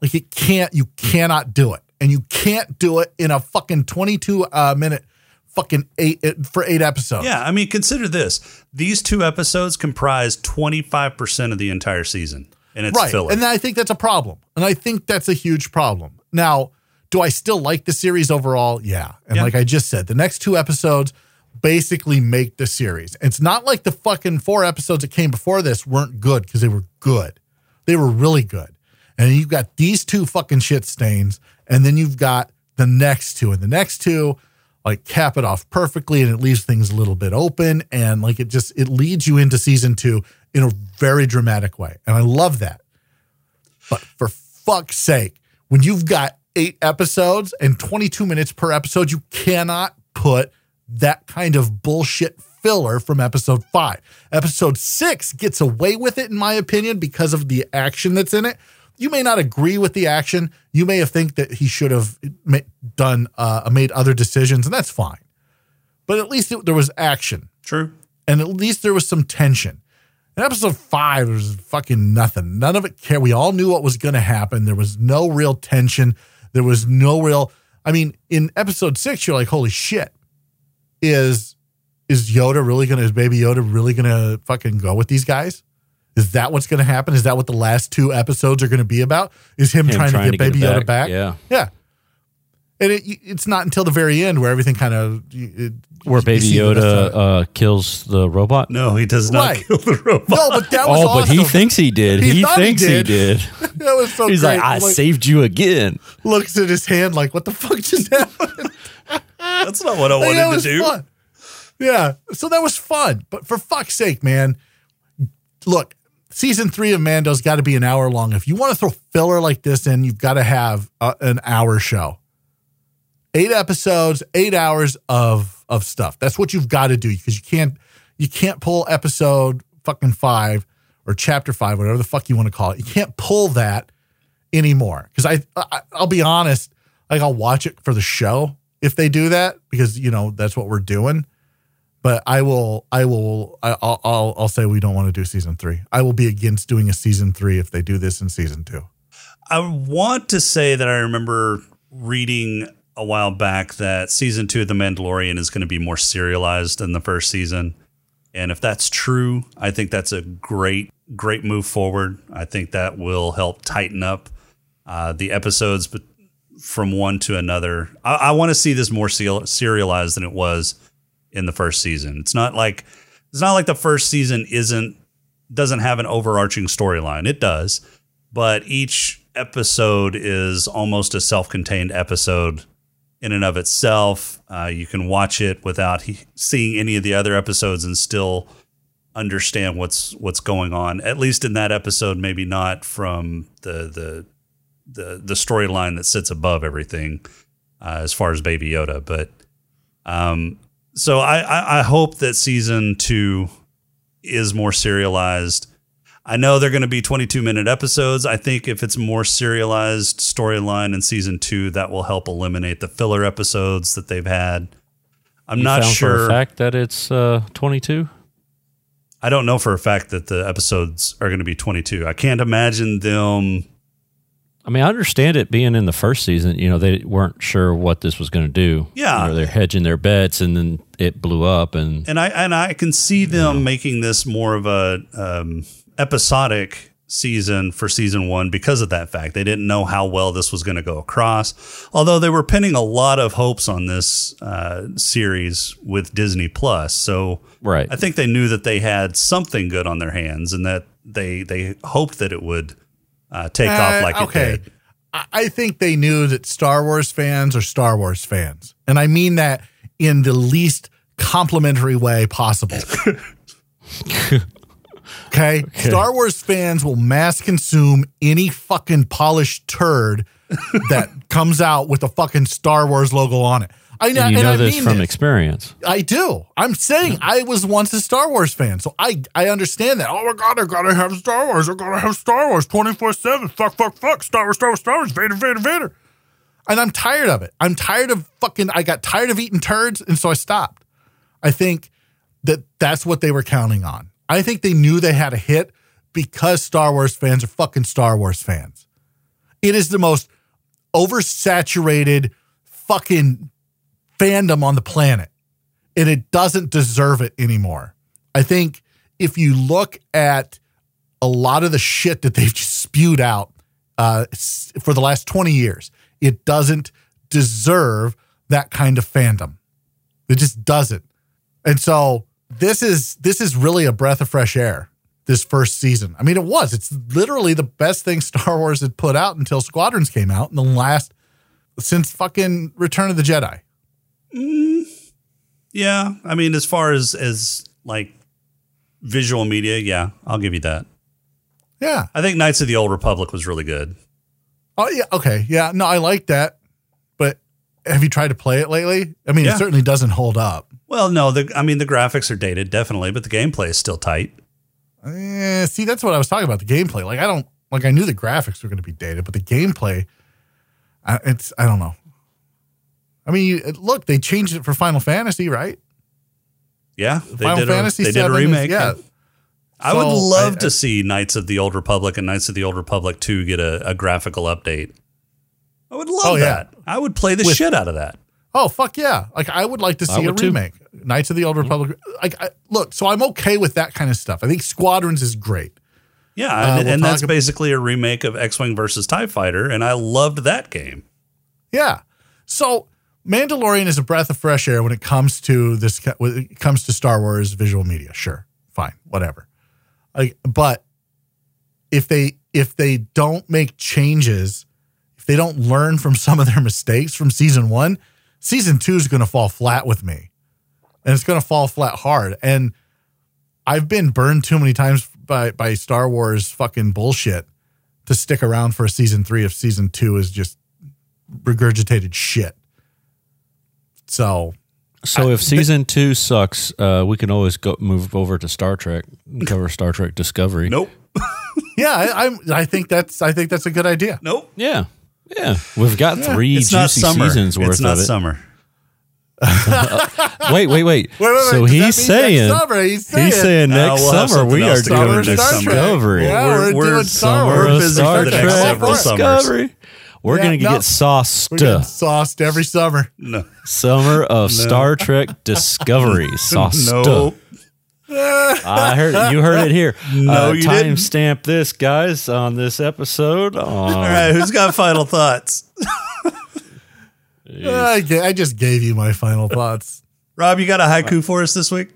like it can't, you cannot do it. And you can't do it in a fucking twenty-two minute fucking eight for eight episodes. Yeah. I mean, consider this. These two episodes comprise twenty-five percent of the entire season and it's right. filler. And I think that's a problem. And I think that's a huge problem. Now, do I still like the series overall? Yeah. And yeah. like I just said, the next two episodes basically make the series. It's not like the fucking four episodes that came before this weren't good because they were good. They were really good. And you've got these two fucking shit stains and then you've got the next two and the next two like cap it off perfectly and it leaves things a little bit open and like it just, it leads you into season two in a very dramatic way. And I love that. But for fuck's sake, when you've got eight episodes and twenty-two minutes per episode, you cannot put that kind of bullshit filler from episode five. Episode six gets away with it, in my opinion, because of the action that's in it. You may not agree with the action. You may have think that he should have done uh, made other decisions, and that's fine. But at least it, there was action. True. And at least there was some tension. In episode five, there was fucking nothing. None of it cared. We all knew what was going to happen. There was no real tension. There was no real... I mean, in episode six, you're like, holy shit. Is is Yoda really going to, is Baby Yoda really going to fucking go with these guys? Is that what's going to happen? Is that what the last two episodes are going to be about? Is him, him trying, trying to get, to get Baby get Yoda back. back? Yeah. Yeah. And it, it's not until the very end where everything kind of... It, where Baby Yoda uh, kills the robot? No, he does not right. kill the robot. No, but that was oh, awesome. But he thinks he did. He, he thinks he did. He did. That was so He's great. He's like, I like, saved you again. Looks at his hand like, what the fuck just happened? That's not what I wanted like, to do. Fun. Yeah. So that was fun. But for fuck's sake, man, look, season three of Mando's got to be an hour long. If you want to throw filler like this in, you've got to have a, an hour show. Eight episodes, eight hours of, of stuff. That's what you've got to do because you can't, you can't pull episode fucking five or chapter five, whatever the fuck you want to call it. You can't pull that anymore. Because I, I, I'll be honest, like I'll watch it for the show. If they do that, because you know that's what we're doing, but I will, I will, I'll, I'll, I'll say we don't want to do season three. I will be against doing a season three if they do this in season two. I want to say that I remember reading a while back that season two of The Mandalorian is going to be more serialized than the first season, and if that's true, I think that's a great, great move forward. I think that will help tighten up uh, the episodes, but. from one to another. I, I want to see this more serial, serialized than it was in the first season. It's not like it's not like the first season isn't doesn't have an overarching storyline. It does, but each episode is almost a self-contained episode in and of itself. Uh, you can watch it without he, seeing any of the other episodes and still understand what's what's going on. At least in that episode, maybe not from the the the, the storyline that sits above everything, uh, as far as Baby Yoda. But um, so I, I I hope that season two is more serialized. I know they're going to be twenty-two minute episodes. I think if it's more serialized storyline in season two, that will help eliminate the filler episodes that they've had. I'm you not sure for a fact that it's uh, twenty-two. I don't know for a fact that the episodes are going to be twenty-two. I can't imagine them. I mean, I understand it being in the first season. You know, they weren't sure what this was going to do. Yeah, you know, they're hedging their bets, and then it blew up. And and I and I can see them you know. making this more of a. Um, episodic season for season one because of that fact. They didn't know how well this was going to go across, although they were pinning a lot of hopes on this uh, series with Disney Plus. So right. I think they knew that they had something good on their hands and that they they hoped that it would uh, take uh, off like okay. it did. I think they knew that Star Wars fans are Star Wars fans. And I mean that in the least complimentary way possible. Okay? okay, Star Wars fans will mass consume any fucking polished turd that comes out with a fucking Star Wars logo on it. I know, and you know and this I mean from this. experience. I do. I'm saying I was once a Star Wars fan, so I, I understand that. Oh my god, I gotta have Star Wars. I gotta have Star Wars twenty-four seven. Fuck, fuck, fuck. Star Wars, Star Wars, Star Wars. Vader, Vader, Vader. And I'm tired of it. I'm tired of fucking. I got tired of eating turds, and so I stopped. I think that that's what they were counting on. I think they knew they had a hit because Star Wars fans are fucking Star Wars fans. It is the most oversaturated fucking fandom on the planet, and it doesn't deserve it anymore. I think if you look at a lot of the shit that they've just spewed out uh, for the last twenty years, it doesn't deserve that kind of fandom. It just doesn't. And so... This is this is really a breath of fresh air, this first season. I mean, it was. It's literally the best thing Star Wars had put out until Squadrons came out in the last, since fucking Return of the Jedi. Mm, yeah. I mean, as far as, as like visual media, yeah, I'll give you that. Yeah. I think Knights of the Old Republic was really good. Oh, yeah. Okay. Yeah. No, I like that. But have you tried to play it lately? I mean, yeah. It certainly doesn't hold up. Well, no, the, I mean, the graphics are dated, definitely, but the gameplay is still tight. Eh, see, that's what I was talking about, the gameplay. Like, I don't, like, I knew the graphics were going to be dated, but the gameplay, I, it's, I don't know. I mean, you, look, they changed it for Final Fantasy, right? Yeah. They Final did Fantasy a, they did a remake. Is, yeah. And, I so, would love I, to I, see Knights of the Old Republic and Knights of the Old Republic two get a, a graphical update. I would love oh, that. Yeah. I would play the With, shit out of that. Oh, fuck yeah. Like, I would like to see a remake. Too. Knights of the Old Republic. Like, I, look, so I'm okay with that kind of stuff. I think Squadrons is great. Yeah, uh, and, we'll and that's about, basically a remake of X-Wing versus TIE Fighter, and I loved that game. Yeah. So Mandalorian is a breath of fresh air when it comes to this. When it comes to Star Wars visual media. Sure, fine, whatever. Like, but if they if they don't make changes, if they don't learn from some of their mistakes from season one, season two is going to fall flat with me, and it's going to fall flat hard. And I've been burned too many times by, by Star Wars fucking bullshit to stick around for a season three if season two is just regurgitated shit. So, so I, if season th- two sucks, uh, we can always go move over to Star Trek and cover Star Trek Discovery. Nope. yeah. I, I'm, I think that's, I think that's a good idea. Nope. Yeah. Yeah, we've got yeah. three it's juicy seasons worth of it. It's not summer. wait, wait, wait, wait. wait, wait so he's saying, he's saying he's saying next uh, we'll summer we are doing Discovery. Yeah, we're, we're, we're doing Star Wars. We're busy Star for the next Trek Discovery. We're yeah, going to no, get sauced. We're getting sauced every summer. No. Summer of no. Star Trek Discovery. Sauced. No. I heard you heard it here. No, uh, you time didn't. Timestamp this, guys, on this episode. On... All right, who's got final thoughts? I, I just gave you my final thoughts. Rob, you got a haiku for us this week?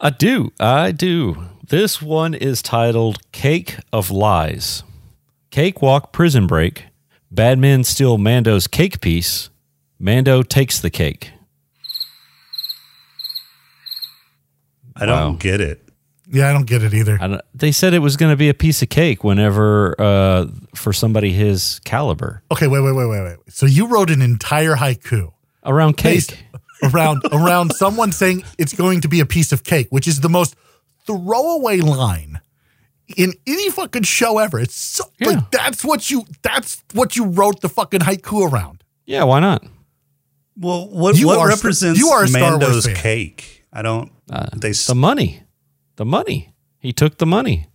I do. I do. This one is titled Cake of Lies. Cakewalk prison break. Bad men steal Mando's cake piece. Mando takes the cake. I don't wow. get it. Yeah, I don't get it either. I don't, they said it was going to be a piece of cake whenever uh, for somebody his caliber. Okay, wait, wait, wait, wait, wait. So you wrote an entire haiku. Around cake. Around around someone saying it's going to be a piece of cake, which is the most throwaway line in any fucking show ever. It's so, yeah. like that's what you that's what you wrote the fucking haiku around. Yeah, why not? Well, what you what are, represents you are Mando's cake? I don't. Uh, they the money, the money. He took the money,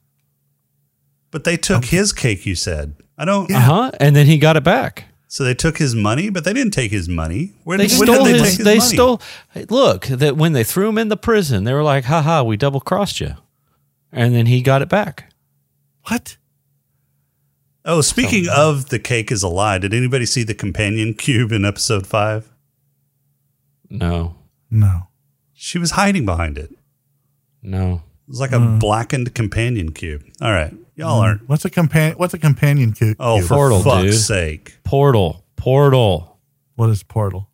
but they took okay. his cake. You said I don't. Yeah. Uh huh. And then he got it back. So they took his money, but they didn't take his money. Where they did, stole when did they his, take his they money? Stole, look, that when they threw him in the prison, they were like, ha ha, we double crossed you. And then he got it back. What? Oh, speaking so, of the cake is a lie, did anybody see the companion cube in episode five? No. No. She was hiding behind it. No. It was like a mm. blackened companion cube. All right. Y'all aren't. What's a companion? What's a companion cube? Oh, for Portal, fuck's dude. sake! Portal, Portal. What is Portal?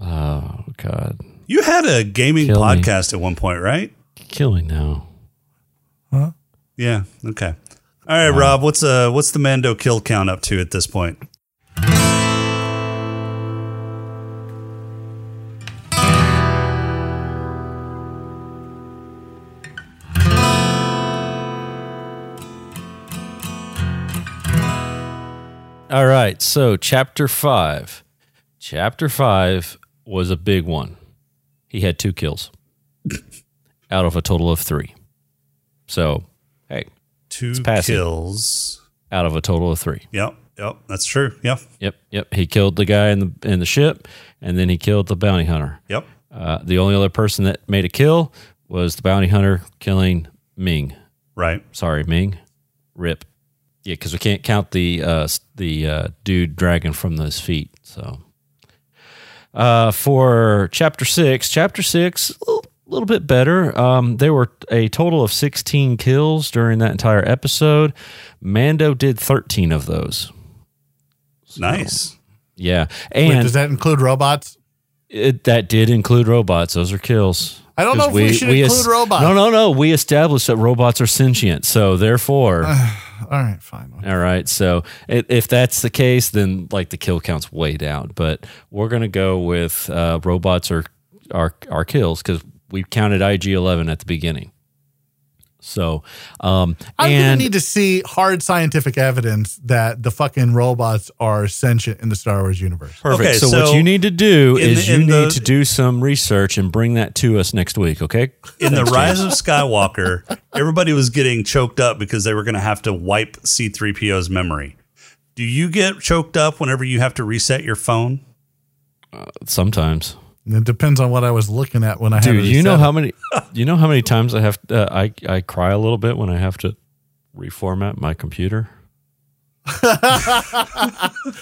Oh God! You had a gaming Kill podcast me. at one point, right? Killing now. Huh? Yeah. Okay. All right, wow. Rob. What's uh What's the Mando kill count up to at this point? All right, so chapter five. Chapter five was a big one. He had two kills out of a total of three. So, hey, two kills out of a total of three. Yep, yep, that's true. Yep, yep, yep. He killed the guy in the in the ship, and then he killed the bounty hunter. Yep. Uh, the only other person that made a kill was the bounty hunter killing Ming. Right. Sorry, Ming. Rip. Yeah, because we can't count the uh, the uh, dude dragging from those feet. So, uh, for chapter six, chapter six, a little, little bit better. Um, there were a total of sixteen kills during that entire episode. Mando did thirteen of those. So, nice. Yeah, and wait, does that include robots? It, that did include robots. Those are kills. I don't know if we, we should we include es- robots. No, no, no. We established that robots are sentient, so therefore. All right, fine. Okay. All right, so it, if that's the case, then like the kill count's way down. But we're gonna go with uh, robots are are are kills because we counted I G eleven at the beginning. So um, I and, need to see hard scientific evidence that the fucking robots are sentient in the Star Wars universe. Perfect. Okay, so, so what you need to do is the, you need the, to do some research and bring that to us next week, okay? In The Rise of Skywalker, everybody was getting choked up because they were going to have to wipe C three P O's memory. Do you get choked up whenever you have to reset your phone? Uh, sometimes. It depends on what I was looking at when I Dude, had to. Dude, you know how many you know how many times I have uh, I I cry a little bit when I have to reformat my computer.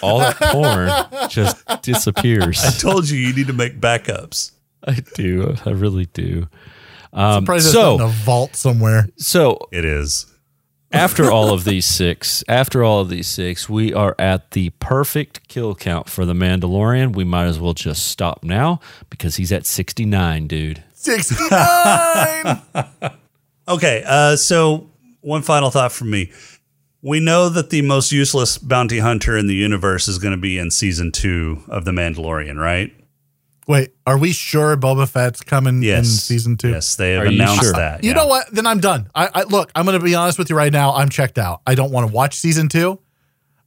All that porn just disappears. I told you you need to make backups. I do. I really do. Um surprised it's so, in a vault somewhere. So it is. After all of these six, after all of these six, we are at the perfect kill count for The Mandalorian. We might as well just stop now because he's at sixty-nine, dude. sixty-nine! Okay, uh, so one final thought from me. We know that the most useless bounty hunter in the universe is going to be in season two of The Mandalorian, right? Wait, are we sure Boba Fett's coming yes. in season two? Yes, they have are announced you sure? that. You yeah. know what? Then I'm done. I, I look, I'm going to be honest with you right now. I'm checked out. I don't want to watch season two.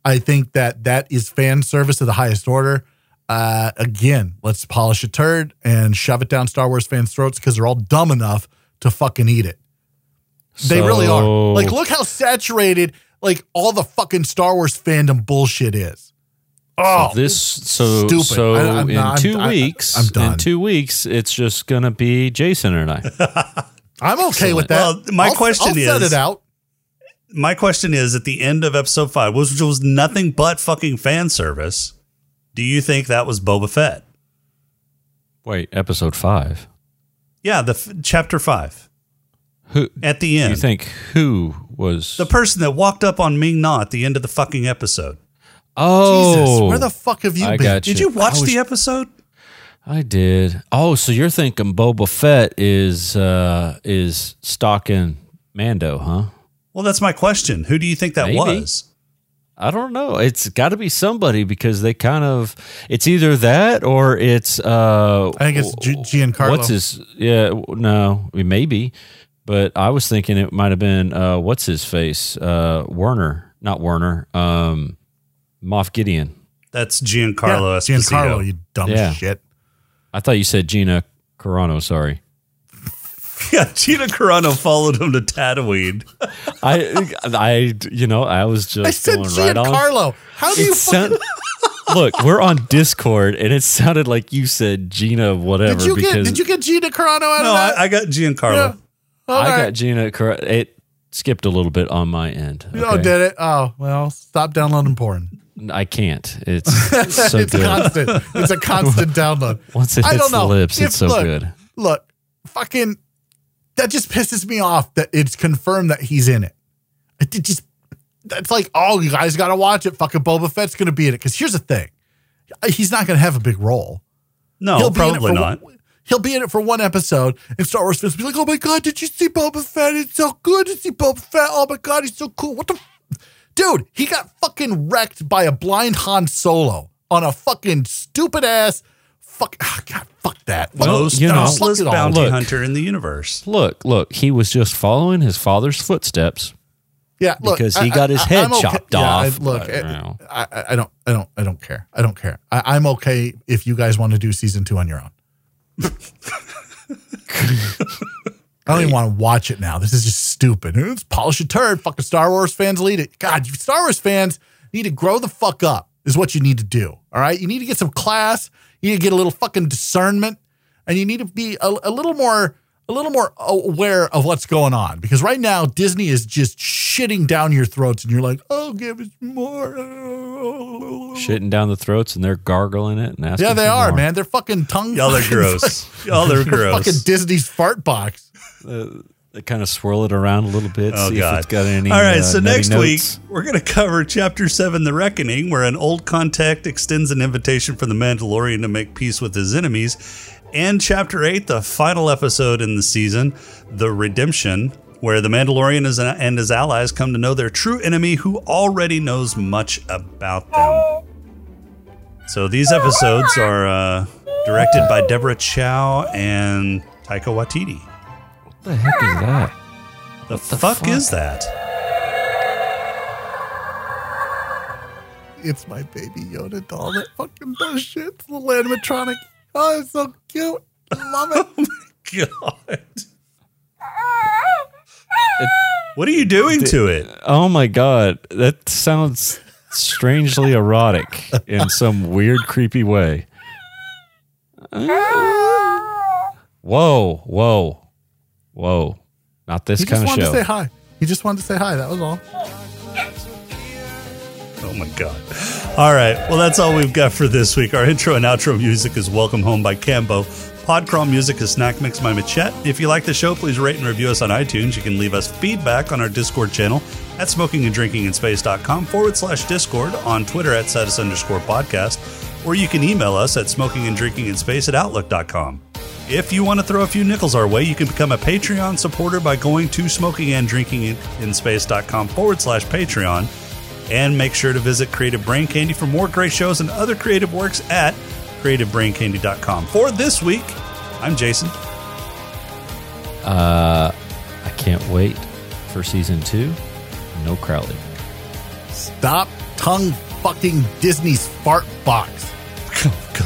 I think that that is fan service of the highest order. Uh, again, let's polish a turd and shove it down Star Wars fans' throats because they're all dumb enough to fucking eat it. So... They really are. Like, look how saturated like all the fucking Star Wars fandom bullshit is. Oh, so this so stupid. so I, in not, two I'm, weeks. I'm, I'm done. In two weeks, it's just gonna be Jason and I. I'm okay Excellent. with that. Well, my I'll, question I'll is, set it out. my question is, at the end of episode five, which was nothing but fucking fan service, do you think that was Boba Fett? Wait, episode five? Yeah, the f- chapter five. Who at the end? You think who was the person that walked up on Ming-Na at the end of the fucking episode? Oh, Jesus, where the fuck have you I been? Did you, you watch was, the episode? I did. Oh, so you're thinking Boba Fett is uh, is stalking Mando, huh? Well, that's my question. Who do you think that Maybe. was? I don't know. It's got to be somebody because they kind of. It's either that or it's. Uh, I think it's G- Giancarlo. What's his? Yeah, no, maybe, but I was thinking it might have been uh, what's his face? Uh, Werner, not Werner. Um, Moff Gideon. That's Giancarlo yeah, Esposito. Giancarlo, you dumb yeah. shit. I thought you said Gina Carano. Sorry. Yeah, Gina Carano followed him to Tatooine. I, I, you know, I was just I said going right on. Giancarlo, how do it you sound, fucking... Look, we're on Discord, and it sounded like you said Gina whatever. Did you, because, get, did you get Gina Carano out no, of that? No, I, I got Giancarlo. Yeah. I right. got Gina Carano. It skipped a little bit on my end. Okay? Oh, did it? Oh, well, stop downloading porn. I can't. It's so it's good. Constant. It's a constant download. Once it I hits the lips, if, it's so look, good. Look, fucking... That just pisses me off that it's confirmed that he's in it. It just, that's like, oh, you guys got to watch it. Fucking Boba Fett's going to be in it. Because here's the thing. He's not going to have a big role. No, he'll probably not. One, he'll be in it for one episode. And Star Wars fans will be like, oh, my God, did you see Boba Fett? It's so good to see Boba Fett. Oh, my God, he's so cool. What the? F-? Dude, he got fucking wrecked by a blind Han Solo on a fucking stupid ass. Fuck, oh God, fuck that. Well, Most you know, bounty look, hunter in the universe. Look, look, he was just following his father's footsteps. Yeah, look, because he I, got his I, head I'm chopped okay. off. Yeah, I, look, I, I, I don't, I don't, I don't care. I don't care. I, I'm okay if you guys want to do season two on your own. I don't even want to watch it now. This is just stupid. It's polish a turd. Fucking Star Wars fans lead it. God, you Star Wars fans need to grow the fuck up. Is what you need to do. All right, you need to get some class. You need to get a little fucking discernment, and you need to be a, a little more, a little more aware of what's going on. Because right now, Disney is just shitting down your throats, and you're like, "Oh, give us more!" Shitting down the throats, and they're gargling it and asking. Yeah, they for are, more. man. They're fucking tongue. Y'all are gross. Y'all are gross. Fucking Disney's fart box. Uh, they kind of swirl it around a little bit. Oh, see God. If it's got any. All right, uh, so next notes. week, we're going to cover Chapter seven, The Reckoning, where an old contact extends an invitation for the Mandalorian to make peace with his enemies. And Chapter eight, the final episode in the season, The Redemption, where the Mandalorian is an, and his allies come to know their true enemy who already knows much about them. So these episodes are uh, directed by Deborah Chow and Taika Waititi. What the heck is that? The, the fuck, fuck is that? It's my baby Yoda doll that fucking does shit. It's a little animatronic. Oh, it's so cute. I love it. Oh my God. It, what are you doing the, to it? Oh my God. That sounds strangely erotic in some weird, creepy way. Whoa, whoa. Whoa, not this kind of show. He just wanted to say hi. He just wanted to say hi. That was all. Oh, my God. All right. Well, that's all we've got for this week. Our intro and outro music is Welcome Home by Cambo. Podcrawl music is Snack Mix by Machette. If you like the show, please rate and review us on iTunes. You can leave us feedback on our Discord channel at smokinganddrinkinginspace.com forward slash Discord, on Twitter at status underscore podcast, or you can email us at smokinganddrinkinginspace at outlook dot com. If you want to throw a few nickels our way, you can become a Patreon supporter by going to smokinganddrinkinginspace.com forward slash Patreon. And make sure to visit Creative Brain Candy for more great shows and other creative works at creative brain candy dot com. For this week, I'm Jason. Uh, I can't wait for season two. No Crowley. Stop tongue fucking Disney's fart box. Go, go.